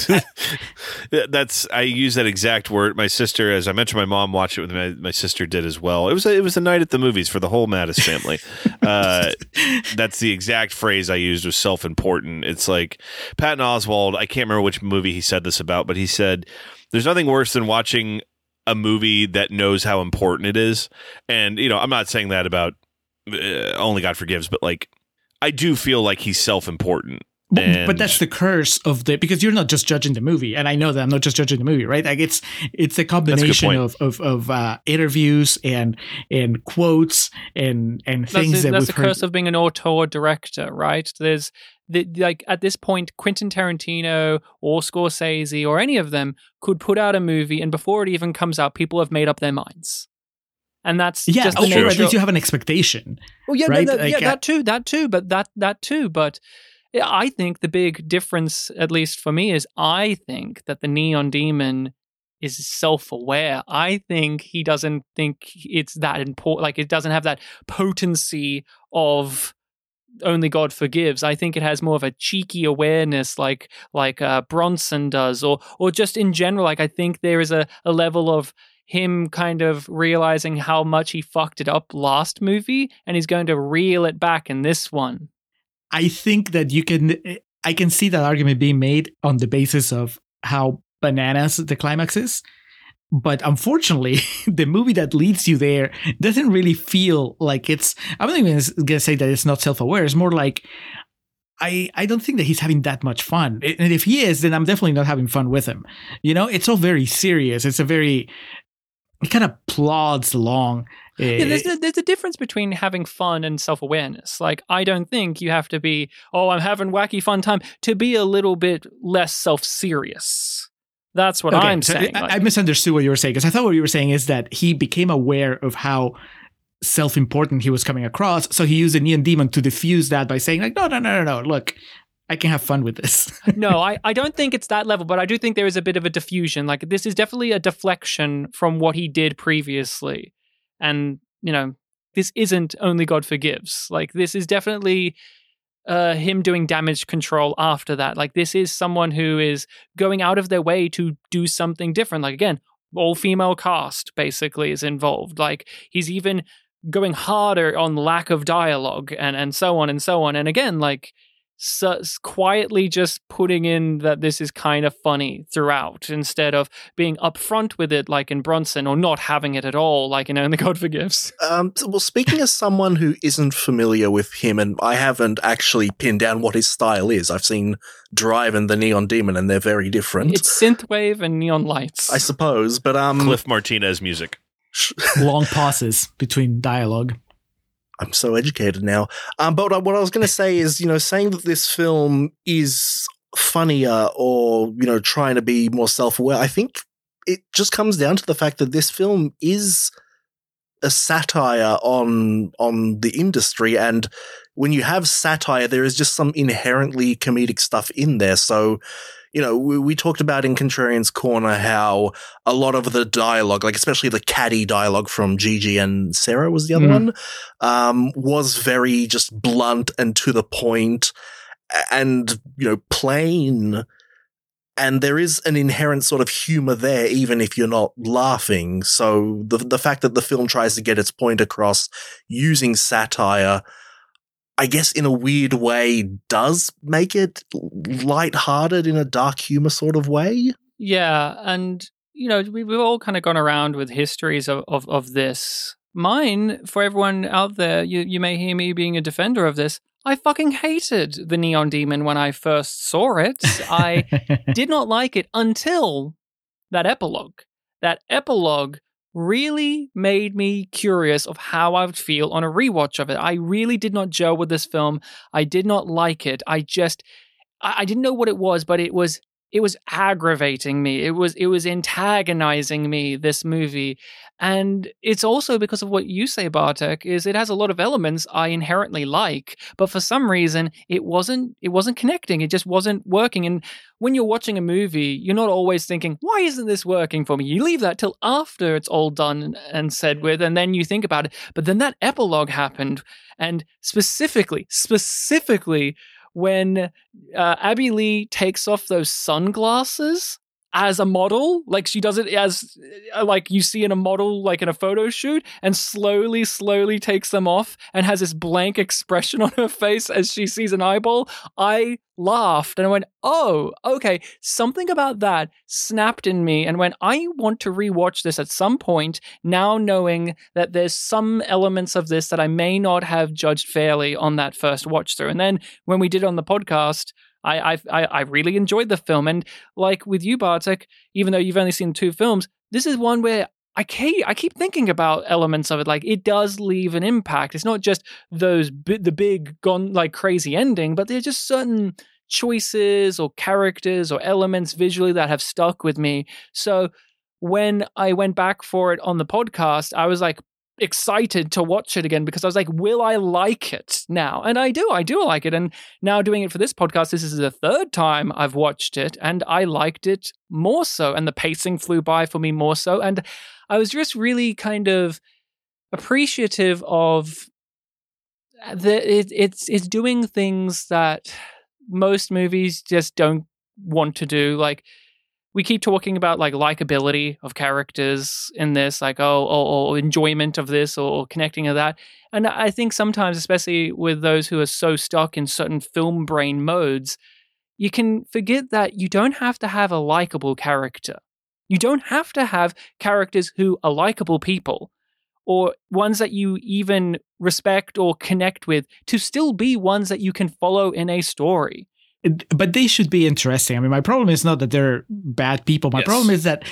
I use that exact word. My sister, as I mentioned, my mom watched it with me. My sister did as well. It was a night at the movies for the whole Mattis family. That's the exact phrase I used was self-important. It's like Patton Oswalt. I can't remember which movie he said this about, but he said, "There's nothing worse than watching a movie that knows how important it is." And, you know, I'm not saying that about Only God Forgives, but like, I do feel like he's self-important. But that's the curse of because you're not just judging the movie. And I know that I'm not just judging the movie, right? Like it's a combination of interviews and quotes and things that we've heard. That's the curse of being an auteur director, right? There's like at this point, Quentin Tarantino or Scorsese or any of them could put out a movie, and before it even comes out, people have made up their minds. And that's just the nature. At least you have an expectation. Well, yeah, right? But I think the big difference, at least for me, is I think that the Neon Demon is self-aware. I think he doesn't think it's that important. Like it doesn't have that potency of Only God Forgives. I think it has more of a cheeky awareness like Bronson does, or just in general. Like I think there is a level of him kind of realizing how much he fucked it up last movie, and he's going to reel it back in this one. I think that I can see that argument being made on the basis of how bananas the climax is. But unfortunately, the movie that leads you there doesn't really feel like it's... I'm not even going to say that it's not self-aware. It's more like, I don't think that he's having that much fun. And if he is, then I'm definitely not having fun with him. You know, it's all very serious. It's a very... It kind of plods along. Yeah, there's a difference between having fun and self-awareness. Like, I don't think you have to be, oh, I'm having wacky fun time, to be a little bit less self-serious. That's what I'm saying. I misunderstood what you were saying, because I thought what you were saying is that he became aware of how self-important he was coming across, so he used the Neon Demon to diffuse that by saying, like, no, look, I can have fun with this. No, I don't think it's that level, but I do think there is a bit of a diffusion. Like, this is definitely a deflection from what he did previously. And, you know, this isn't Only God Forgives. Like, this is definitely... him doing damage control after that. Like, this is someone who is going out of their way to do something different. Like, again, all female cast basically is involved. Like, he's even going harder on lack of dialogue and so on and so on. And again, like, quietly just putting in that this is kind of funny throughout, instead of being upfront with it like in Bronson, or not having it at all like in Only God Forgives. Well, speaking as someone who isn't familiar with him, and I haven't actually pinned down what his style is. I've seen Drive and the Neon Demon, and they're very different. It's synthwave and neon lights, I suppose. But Cliff Martinez music. Long pauses between dialogue. I'm so educated now. But what I was going to say is, you know, saying that this film is funnier or, you know, trying to be more self-aware, I think it just comes down to the fact that this film is a satire on the industry. And when you have satire, there is just some inherently comedic stuff in there. So, you know, we talked about in Contrarians Corner how a lot of the dialogue, like especially the catty dialogue from Gigi and Sarah was the other one, was very just blunt and to the point and, you know, plain. And there is an inherent sort of humor there, even if you're not laughing. So the fact that the film tries to get its point across using satire, I guess in a weird way, does make it lighthearted in a dark humor sort of way. Yeah, and, you know, we've all kind of gone around with histories of this. Mine, for everyone out there, you may hear me being a defender of this, I fucking hated the Neon Demon when I first saw it. I did not like it until that epilogue. That epilogue really made me curious of how I would feel on a rewatch of it. I really did not gel with this film. I did not like it. I didn't know what it was, but it was aggravating me. It was antagonizing me, this movie. And it's also because of what you say, Bartek, is it has a lot of elements I inherently like, but for some reason it wasn't connecting. It just wasn't working. And when you're watching a movie, you're not always thinking, why isn't this working for me? You leave that till after it's all done and said with, and then you think about it. But then that epilogue happened, and specifically when Abby Lee takes off those sunglasses as a model, like she does it as like you see in a model, like in a photo shoot, and slowly takes them off and has this blank expression on her face as she sees an eyeball. I laughed and I went, oh, okay. Something about that snapped in me and went, I want to rewatch this at some point now, knowing that there's some elements of this that I may not have judged fairly on that first watch through. And then when we did on the podcast, I really enjoyed the film. And like with you, Bartek, even though you've only seen 2 films, this is one where I keep thinking about elements of it. Like, it does leave an impact. It's not just the big gone like crazy ending, but there's just certain choices or characters or elements visually that have stuck with me. So when I went back for it on the podcast, I was like, excited to watch it again because I was like, will I like it now? And I do like it. And now doing it for this podcast, this is the 3rd time I've watched it and I liked it more so. And the pacing flew by for me more so. And I was just really kind of appreciative of that it's doing things that most movies just don't want to do. Like, we keep talking about like likability of characters in this, like, or enjoyment of this or connecting to that. And I think sometimes, especially with those who are so stuck in certain film brain modes, you can forget that you don't have to have a likable character. You don't have to have characters who are likable people or ones that you even respect or connect with to still be ones that you can follow in a story. But they should be interesting. I mean, my problem is not that they're bad people. My problem is that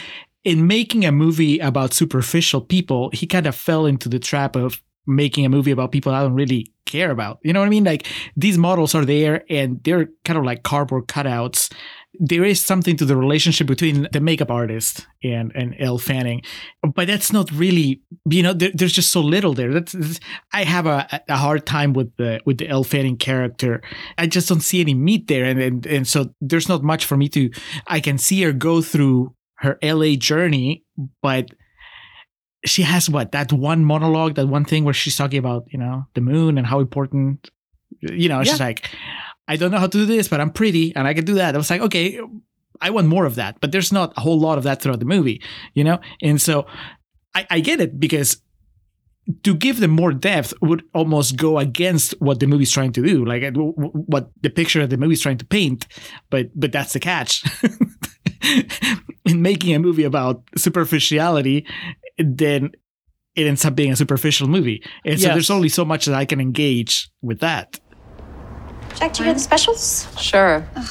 in making a movie about superficial people, he kind of fell into the trap of making a movie about people I don't really care about. You know what I mean? Like, these models are there and they're kind of like cardboard cutouts. There is something to the relationship between the makeup artist and Elle Fanning, but that's not really, you know, there's just so little there. I have a hard time with the Elle Fanning character. I just don't see any meat there. And so there's not much for me I can see her go through her LA journey, but she has that one monologue, that one thing where she's talking about, you know, the moon and how important, you know, she's like, I don't know how to do this, but I'm pretty and I can do that. I was like, okay, I want more of that, but there's not a whole lot of that throughout the movie, you know? And so I get it, because to give them more depth would almost go against what the movie's trying to do, like what the picture of the movie's trying to paint, but that's the catch. In making a movie about superficiality, then it ends up being a superficial movie. And so there's only so much that I can engage with that. Jack, do you hear the specials? Sure. Ugh,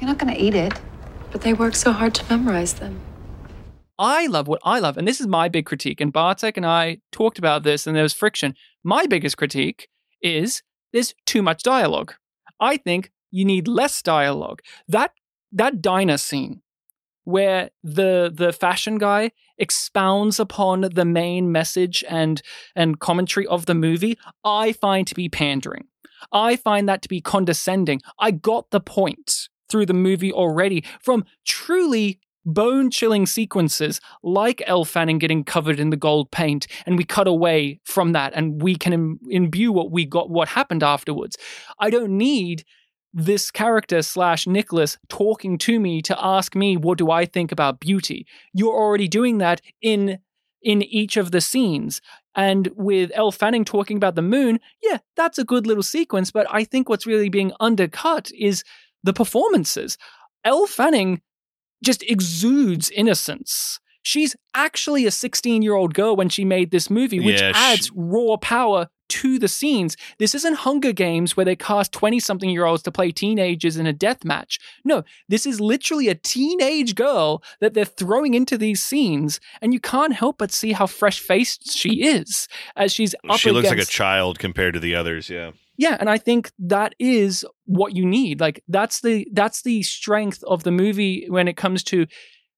you're not going to eat it. But they work so hard to memorize them. I love what I love. And this is my big critique. And Bartek and I talked about this and there was friction. My biggest critique is there's too much dialogue. I think you need less dialogue. That diner scene where the fashion guy expounds upon the main message and commentary of the movie, I find to be pandering. I find that to be condescending. I got the point through the movie already from truly bone-chilling sequences like Elle Fanning getting covered in the gold paint, and we cut away from that and we can imbue what we got, what happened afterwards. I don't need this character / Nicholas talking to me to ask me, what do I think about beauty? You're already doing that in each of the scenes. And with Elle Fanning talking about the moon, yeah, that's a good little sequence. But I think what's really being undercut is the performances. Elle Fanning just exudes innocence. She's actually a 16-year-old girl when she made this movie, which adds raw power to the scenes. This isn't Hunger Games where they cast 20-something-year-olds to play teenagers in a death match. No, this is literally a teenage girl that they're throwing into these scenes, and you can't help but see how fresh-faced she is as she's up. She looks like a child compared to the others, yeah. Yeah, and I think that is what you need. Like, that's the strength of the movie when it comes to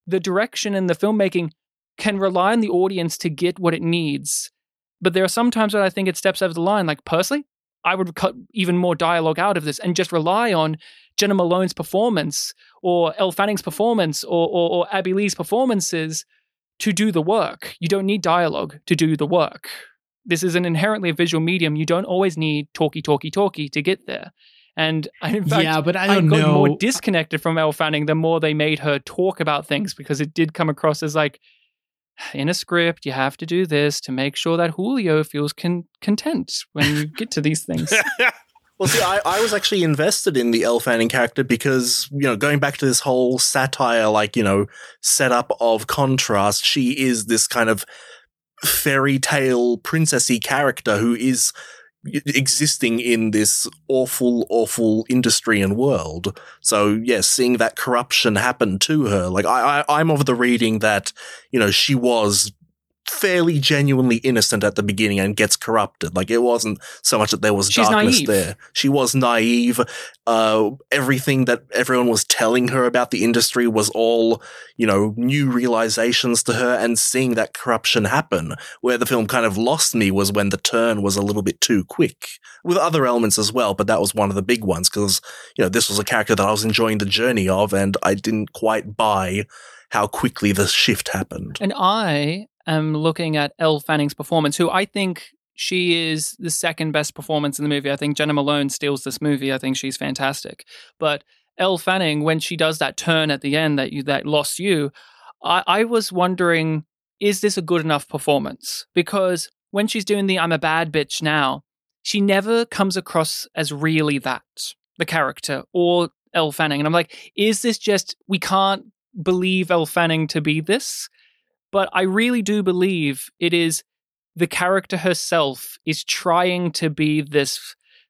the direction, and the filmmaking can rely on the audience to get what it needs. But there are some times when I think it steps over the line. Like, personally, I would cut even more dialogue out of this and just rely on Jenna Malone's performance or Elle Fanning's performance or Abby Lee's performances to do the work. You don't need dialogue to do the work. This is an inherently visual medium. You don't always need talky to get there. And in fact, I got more disconnected from Elle Fanning the more they made her talk about things, because it did come across as like, in a script, you have to do this to make sure that Julio feels content when you get to these things. Well, see, I was actually invested in the Elle Fanning character because, you know, going back to this whole satire, like, you know, setup of contrast, she is this kind of fairy tale princessy character who is existing in this awful industry and world. So yes, seeing that corruption happen to her, like I'm of the reading that, you know, she was fairly genuinely innocent at the beginning and gets corrupted. Like, it wasn't so much that there was darkness there. She was naive. Everything that everyone was telling her about the industry was all, you know, new realizations to her, and seeing that corruption happen. Where the film kind of lost me was when the turn was a little bit too quick, with other elements as well, but that was one of the big ones, because, you know, this was a character that I was enjoying the journey of, and I didn't quite buy how quickly the shift happened. And I'm looking at Elle Fanning's performance, who I think she is the second best performance in the movie. I think Jenna Malone steals this movie. I think she's fantastic. But Elle Fanning, when she does that turn at the end that lost you, I was wondering, is this a good enough performance? Because when she's doing the I'm a bad bitch now, she never comes across as really that, the character, or Elle Fanning. And I'm like, is this just, we can't believe Elle Fanning to be this? But I really do believe it is the character herself is trying to be this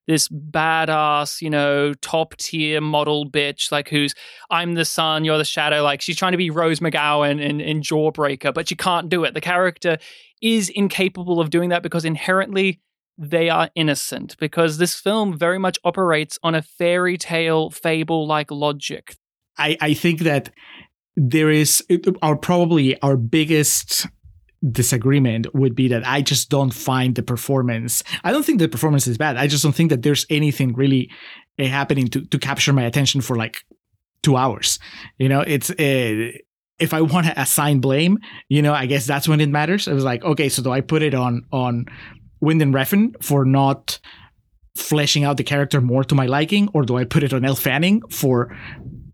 badass, you know, top tier model bitch, like, who's I'm the sun, you're the shadow. Like, she's trying to be Rose McGowan in Jawbreaker, but she can't do it. The character is incapable of doing that because inherently they are innocent, because this film very much operates on a fairy tale fable-like logic. I think that there is probably our biggest disagreement would be that I just don't find the performance. I don't think the performance is bad. I just don't think that there's anything really happening to capture my attention for like 2 hours. You know, it's if I want to assign blame, you know, I guess that's when it matters. I was like, okay, so do I put it on Winding Refn for not fleshing out the character more to my liking, or do I put it on Elle Fanning for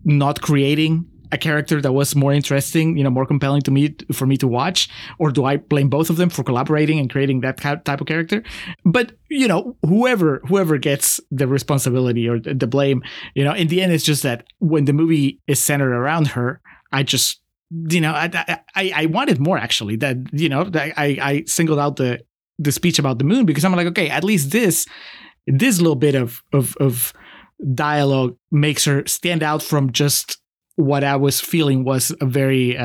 not creating a character that was more interesting, you know, more compelling to me, for me to watch? Or do I blame both of them for collaborating and creating that type of character? But, you know, whoever gets the responsibility or the blame, you know, in the end, it's just that when the movie is centered around her, I just, you know, I wanted more, actually. That, you know, I singled out the speech about the moon because I'm like, okay, at least this little bit of dialogue makes her stand out from just what I was feeling was a very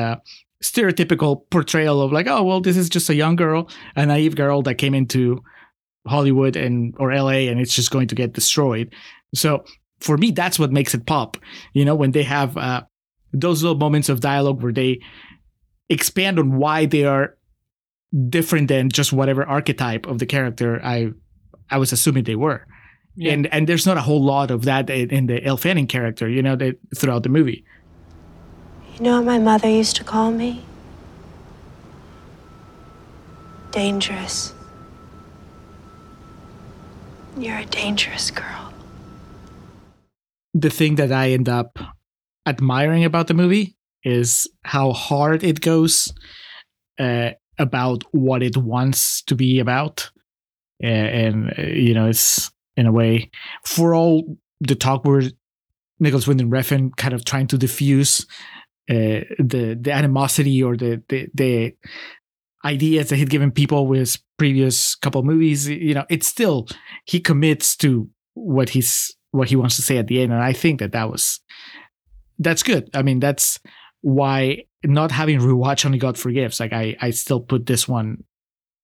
stereotypical portrayal of like, oh, well, this is just a young girl, a naive girl that came into Hollywood and or LA and it's just going to get destroyed. So for me, that's what makes it pop, you know, when they have those little moments of dialogue where they expand on why they are different than just whatever archetype of the character I was assuming they were. Yeah. And there's not a whole lot of that in the Elle Fanning character, you know, that throughout the movie. You know what my mother used to call me? Dangerous. You're a dangerous girl. The thing that I end up admiring about the movie is how hard it goes about what it wants to be about. And you know, it's in a way, for all the talk where Nicolas Winding Refn kind of trying to diffuse the animosity or the ideas that he'd given people with his previous couple of movies, you know, it's still, he commits to what he wants to say at the end. And I think that's good. I mean, that's why, not having rewatch Only God Forgives, like I still put this one,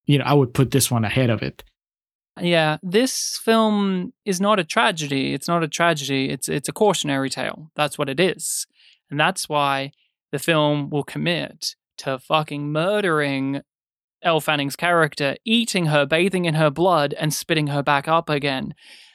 you know, I would put this one ahead of it. Yeah, this film is not a tragedy. It's not a tragedy. It's a cautionary tale. That's what it is. And that's why the film will commit to fucking murdering Elle Fanning's character, eating her, bathing in her blood, and spitting her back up again.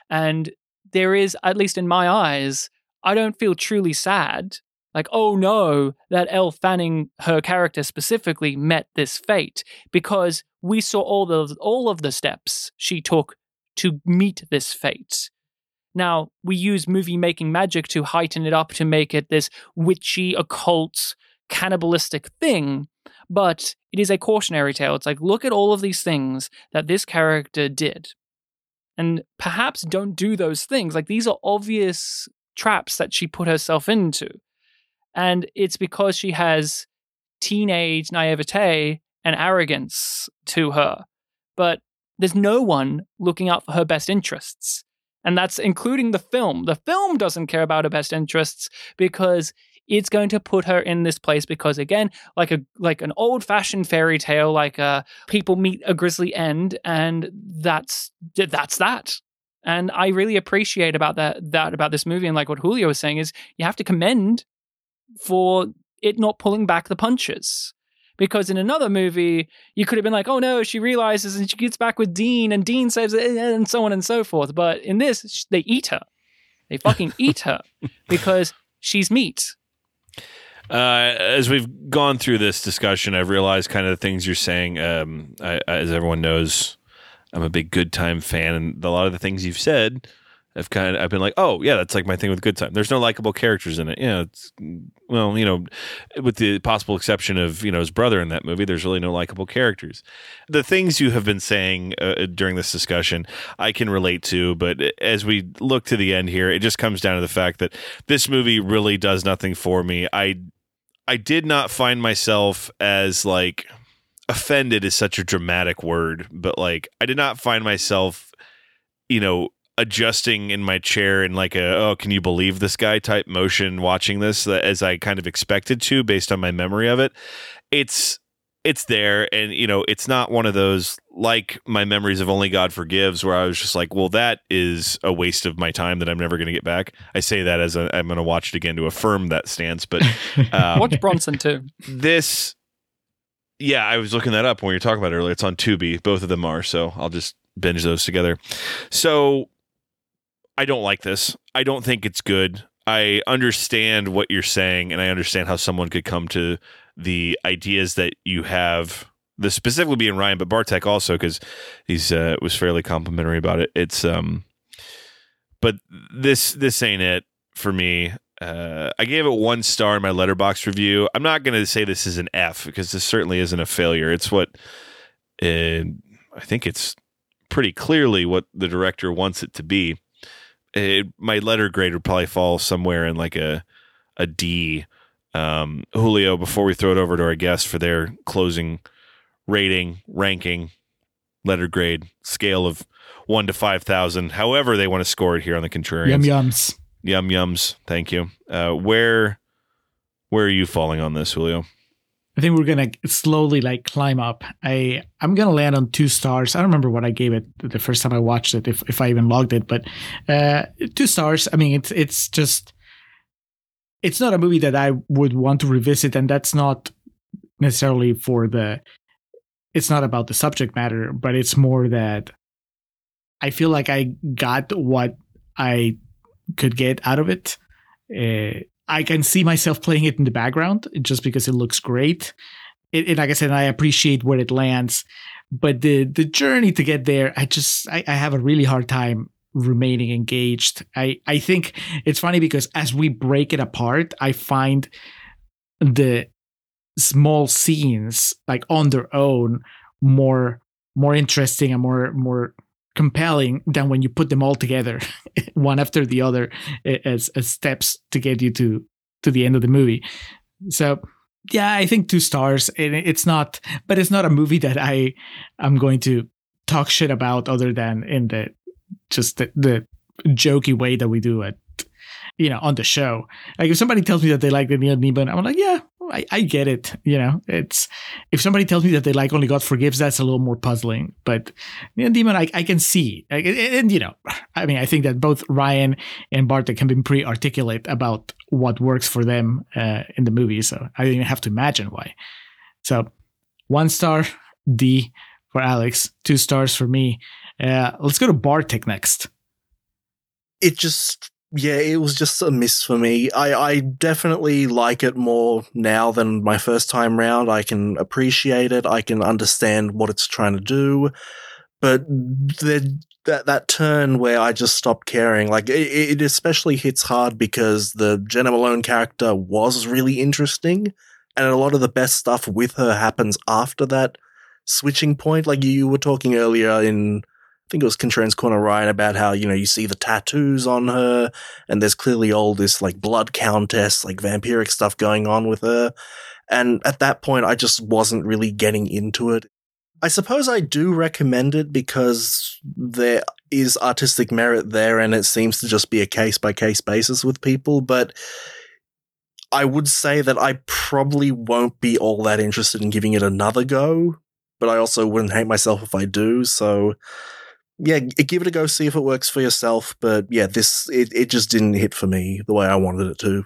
And there is, at least in my eyes, I don't feel truly sad. Like, oh no, that Elle Fanning, her character specifically, met this fate, because we saw all of the steps she took to meet this fate. Now, we use movie-making magic to heighten it up, to make it this witchy, occult, cannibalistic thing, but it is a cautionary tale. It's like, look at all of these things that this character did, and perhaps don't do those things. Like, these are obvious traps that she put herself into, and it's because she has teenage naivete and arrogance to her, but there's no one looking out for her best interests. And that's including the film. The film doesn't care about her best interests because it's going to put her in this place because, again, like an old-fashioned fairy tale, like people meet a grisly end, and that's that. And I really appreciate about that about this movie, and like what Julio was saying, is you have to commend for it not pulling back the punches. Because in another movie, you could have been like, oh no, she realizes and she gets back with Dean and Dean saves it and so on and so forth. But in this, they eat her. They fucking eat her because she's meat. As we've gone through this discussion, I've realized kind of the things you're saying. As everyone knows, I'm a big Good Time fan, and a lot of the things you've said, I've been like, oh yeah, that's like my thing with Good Time. There's no likable characters in it. Yeah, well, you know, with the possible exception of, you know, his brother in that movie, there's really no likable characters. The things you have been saying during this discussion, I can relate to, but as we look to the end here, it just comes down to the fact that this movie really does nothing for me. I did not find myself as like offended is such a dramatic word, but like I did not find myself, you know, adjusting in my chair in like a, oh, can you believe this guy type motion watching this, as I kind of expected to based on my memory of it. It's there. And, you know, it's not one of those, like my memories of Only God Forgives, where I was just like, well, that is a waste of my time that I'm never going to get back. I say that as I'm going to watch it again to affirm that stance, but watch Bronson too. Yeah, I was looking that up when you were talking about it earlier. It's on Tubi. Both of them are. So I'll just binge those together. So I don't like this. I don't think it's good. I understand what you're saying, and I understand how someone could come to the ideas that you have, this specifically being Ryan, but Bartek also, because he's was fairly complimentary about it. It's but this ain't it for me. I gave it 1 star in my Letterboxd review. I'm not going to say this is an F, because this certainly isn't a failure. It's what I think it's pretty clearly what the director wants it to be. My letter grade would probably fall somewhere in like a D. Julio, before we throw it over to our guests for their closing rating, ranking, letter grade, scale of 1 to 5,000, however they want to score it here on the Contrarians. Yum yums. Thank you. Where are you falling on this, Julio? I think we're going to slowly like climb up. I'm going to land on 2 stars. I don't remember what I gave it the first time I watched it, if I even logged it, but 2 stars. I mean, it's just, it's not a movie that I would want to revisit, and that's not necessarily for the, it's not about the subject matter, but it's more that I feel like I got what I could get out of it. I can see myself playing it in the background just because it looks great. It like I said, I appreciate where it lands, but the journey to get there, I have a really hard time remaining engaged. I think it's funny because as we break it apart, I find the small scenes like on their own more interesting and more compelling than when you put them all together one after the other as steps to get you to the end of the movie. So yeah, I think 2 stars, and it's not a movie that I'm going to talk shit about other than in the jokey way that we do it, you know, on the show. Like if somebody tells me that they like the Neon Demon, I'm like, yeah, I get it. You know, it's, if somebody tells me that they like Only God Forgives, that's a little more puzzling. But Neon Demon, I can see. And, you know, I mean, I think that both Ryan and Bartek have been pretty articulate about what works for them in the movie. So I didn't even have to imagine why. So 1 star D for Alex, 2 stars for me. Let's go to Bartek next. It just... yeah, it was just a miss for me. I definitely like it more now than my first time round. I can appreciate it. I can understand what it's trying to do. But that turn where I just stopped caring, like it especially hits hard because the Jenna Malone character was really interesting, and a lot of the best stuff with her happens after that switching point. Like you were talking earlier in... I think it was Contreras Corner, Ryan, about how, you know, you see the tattoos on her and there's clearly all this like blood countess, like vampiric stuff going on with her. And at that point, I just wasn't really getting into it. I suppose I do recommend it because there is artistic merit there and it seems to just be a case by case basis with people. But I would say that I probably won't be all that interested in giving it another go, but I also wouldn't hate myself if I do. So... yeah, give it a go, see if it works for yourself. But yeah, it just didn't hit for me the way I wanted it to.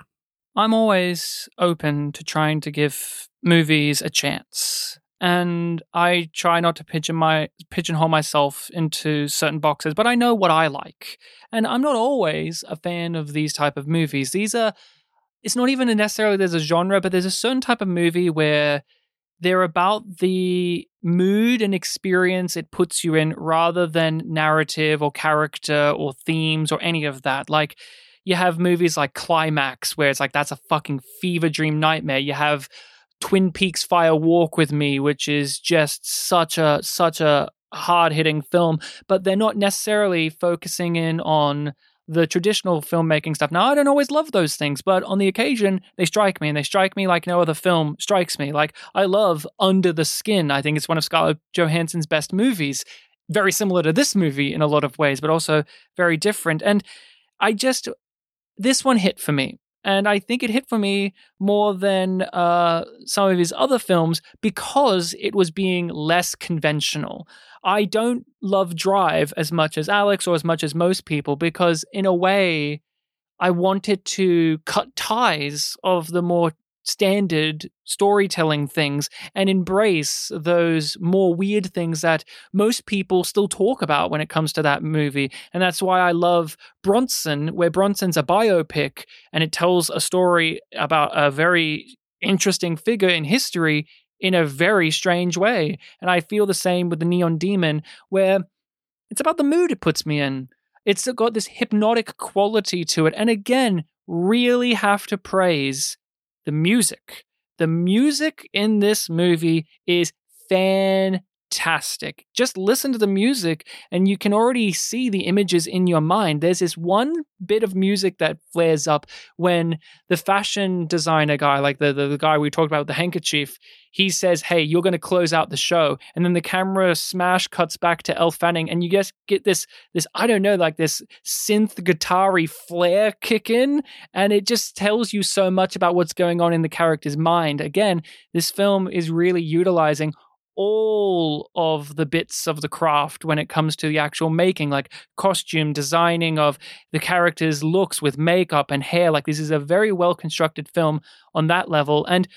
I'm always open to trying to give movies a chance. And I try not to pigeonhole myself into certain boxes, but I know what I like. And I'm not always a fan of these type of movies. It's not even necessarily there's a genre, but there's a certain type of movie where they're about the mood and experience it puts you in rather than narrative or character or themes or any of that. Like you have movies like Climax where it's like, that's a fucking fever dream nightmare. You have Twin Peaks Fire Walk With Me, which is just such a hard-hitting film, but they're not necessarily focusing in on the traditional filmmaking stuff. Now, I don't always love those things, but on the occasion, they strike me, and they strike me like no other film strikes me. Like, I love Under the Skin. I think it's one of Scarlett Johansson's best movies. Very similar to this movie in a lot of ways, but also very different. And this one hit for me. And I think it hit for me more than some of his other films because it was being less conventional. I don't love Drive as much as Alex or as much as most people because, in a way, I wanted to cut ties of the more standard storytelling things and embrace those more weird things that most people still talk about when it comes to that movie. And that's why I love Bronson, where Bronson's a biopic and it tells a story about a very interesting figure in history in a very strange way. And I feel the same with the Neon Demon, where it's about the mood it puts me in. It's got this hypnotic quality to it. And again, really have to praise the music. The music in this movie is fantastic. fantastic. Just listen to the music and you can already see the images in your mind. There's this one bit of music that flares up when the fashion designer guy, like the guy we talked about with the handkerchief, he says, hey, you're going to close out the show. And then the camera smash cuts back to Elle Fanning and you just get this, I don't know, like this synth guitar-y flare kick in. And it just tells you so much about what's going on in the character's mind. Again, this film is really utilizing all of the bits of the craft when it comes to the actual making, like costume designing of the characters' looks with makeup and hair. Like this is a very well-constructed film on that level. And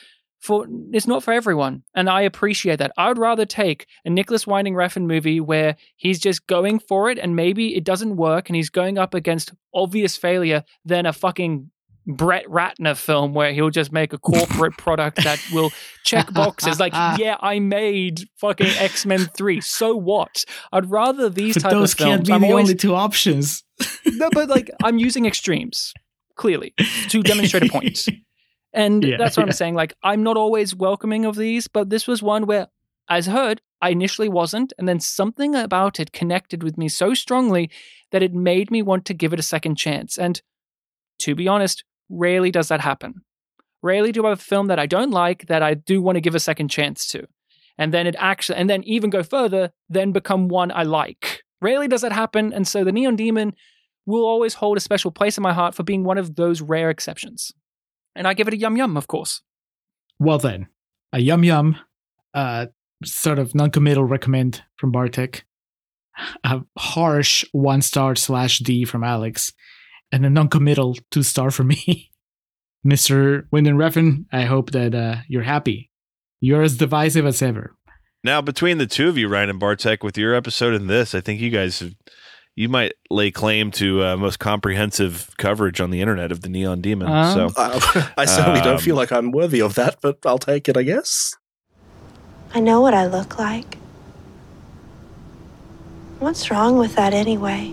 it's not for everyone. And I appreciate that. I would rather take a Nicolas Winding Refn movie where he's just going for it and maybe it doesn't work and he's going up against obvious failure than a fucking Brett Ratner film where he'll just make a corporate product that will check boxes. Like, yeah, I made fucking X-Men 3. So what? I'd rather these type of films. Those can't be the only two options. No, but like I'm using extremes, clearly, to demonstrate a point. And that's what I'm saying. Like, I'm not always welcoming of these, but this was one where, as heard, I initially wasn't. And then something about it connected with me so strongly that it made me want to give it a second chance. And to be honest, rarely does that happen. Rarely do I have a film that I don't like that I do want to give a second chance to. And then and then even go further, then become one I like. Rarely does that happen. And so the Neon Demon will always hold a special place in my heart for being one of those rare exceptions. And I give it a yum-yum, of course. Well then, a yum-yum, sort of non-committal recommend from Bartek, a harsh 1-star/D from Alex, and a non-committal 2-star from me. Mr. Winding Refn, I hope that you're happy. You're as divisive as ever. Now, between the two of you, Ryan and Bartek, with your episode and this, I think you guys you might lay claim to most comprehensive coverage on the internet of the Neon Demon. I certainly don't feel like I'm worthy of that, but I'll take it, I guess. I know what I look like. What's wrong with that anyway?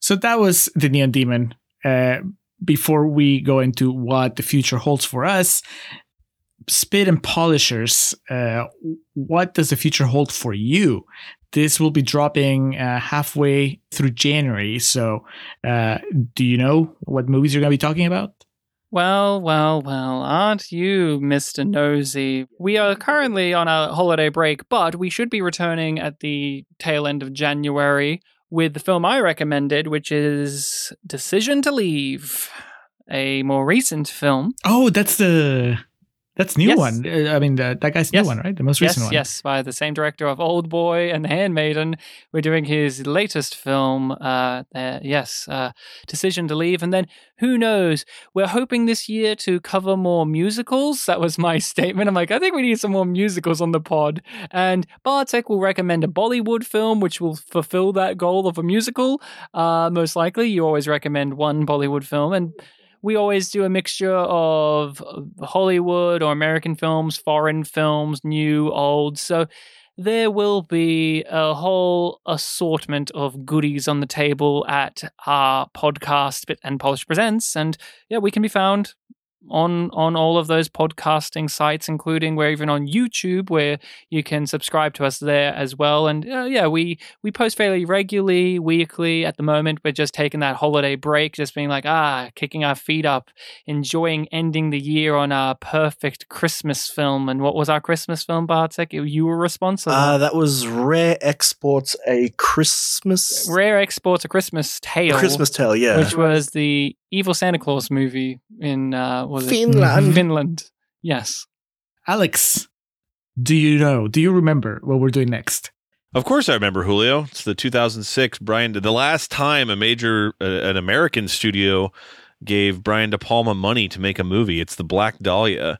So that was the Neon Demon. Before we go into what the future holds for us, Spit and Polishers, what does the future hold for you? This will be dropping halfway through January. So do you know what movies you're going to be talking about? Well, aren't you, Mr. Nosy? We are currently on a holiday break, but we should be returning at the tail end of January with the film I recommended, which is Decision to Leave, a more recent film. Oh, that's new one. I mean, that guy's new one, right? The most recent one. Yes, by the same director of Old Boy and The Handmaiden. We're doing his latest film, Decision to Leave. And then, who knows? We're hoping this year to cover more musicals. That was my statement. I'm like, I think we need some more musicals on the pod. And Bartek will recommend a Bollywood film, which will fulfill that goal of a musical. Most likely, you always recommend one Bollywood film. And we always do a mixture of Hollywood or American films, foreign films, new, old. So there will be a whole assortment of goodies on the table at our podcast, Spit and Polish Presents. And yeah, we can be found on all of those podcasting sites, including we're even on YouTube, where you can subscribe to us there as well. And we post fairly regularly, weekly at the moment. We're just taking that holiday break, just being like, kicking our feet up, enjoying ending the year on our perfect Christmas film. And what was our Christmas film, Bartek? You were responsible. That was Rare Exports a Christmas Tale. A Christmas Tale, yeah. Which was the Evil Santa Claus movie in Finland. Yes. Alex, do you remember what we're doing next? Of course I remember, Julio. It's the 2006 Brian, the last time a major, an American studio gave Brian De Palma money to make a movie. It's The Black Dahlia.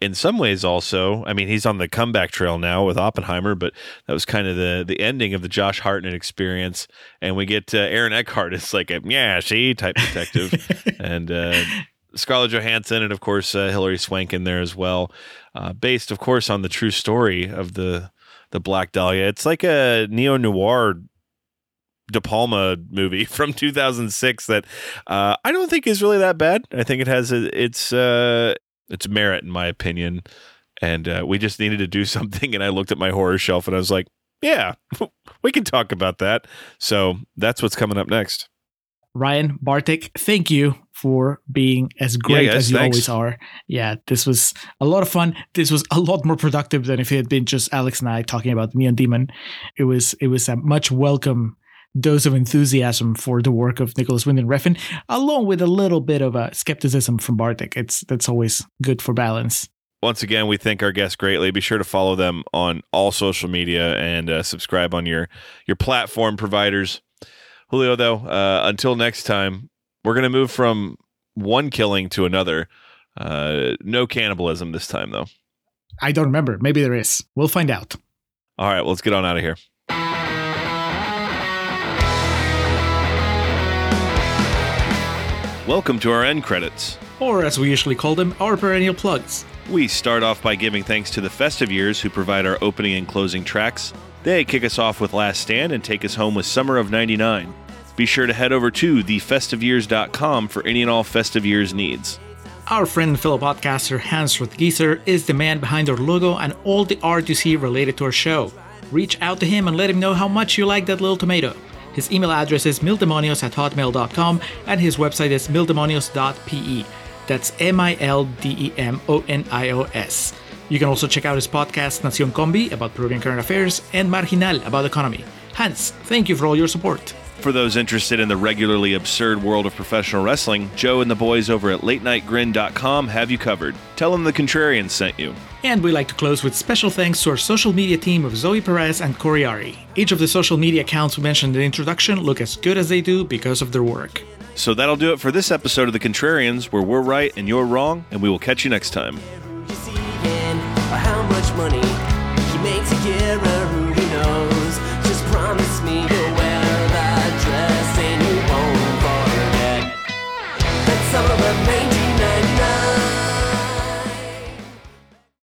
In some ways also, I mean, he's on the comeback trail now with Oppenheimer, but that was kind of the ending of the Josh Hartnett experience. And we get Aaron Eckhart. It's like she type detective and Scarlett Johansson. And of course, Hilary Swank in there as well. Based, of course, on the true story of the Black Dahlia. It's like a neo-noir De Palma movie from 2006 that I don't think is really that bad. I think it has its merit, in my opinion, And we just needed to do something. And I looked at my horror shelf and I was like, yeah, we can talk about that. So that's what's coming up next. Ryan, Bartek, thank you for being as great as you always are. Yeah, this was a lot of fun. This was a lot more productive than if it had been just Alex and I talking about Neon Demon. It was a much welcome dose of enthusiasm for the work of Nicolas Winding Refn, along with a little bit of skepticism from Bartek. That's always good for balance. Once again, we thank our guests greatly. Be sure to follow them on all social media and subscribe on your platform providers. Julio, though, until next time, we're going to move from one killing to another. No cannibalism this time, though. I don't remember. Maybe there is. We'll find out. All right, well, let's get on out of here. Welcome to our end credits. Or as we usually call them, our perennial plugs. We start off by giving thanks to the Festive Years who provide our opening and closing tracks. They kick us off with Last Stand and take us home with Summer of 99. Be sure to head over to thefestiveyears.com for any and all Festive Years needs. Our friend and fellow podcaster Hans Rothgeiser is the man behind our logo and all the art you see related to our show. Reach out to him and let him know how much you like that little tomato. His email address is mildemonios@hotmail.com and his website is mildemonios.pe. That's MILDEMONIOS. You can also check out his podcast, Nación Combi, about Peruvian current affairs, and Marginal, about economy. Hans, thank you for all your support. For those interested in the regularly absurd world of professional wrestling, Joe and the boys over at LateNightGrin.com have you covered. Tell them the Contrarians sent you. And we like to close with special thanks to our social media team of Zoe Perez and Coriari. Each of the social media accounts we mentioned in the introduction look as good as they do because of their work. So that'll do it for this episode of The Contrarians, where we're right and you're wrong, and we will catch you next time. How much money you make together, who knows? Just promise me you'll wear that dress and you won't forget. That's all of the main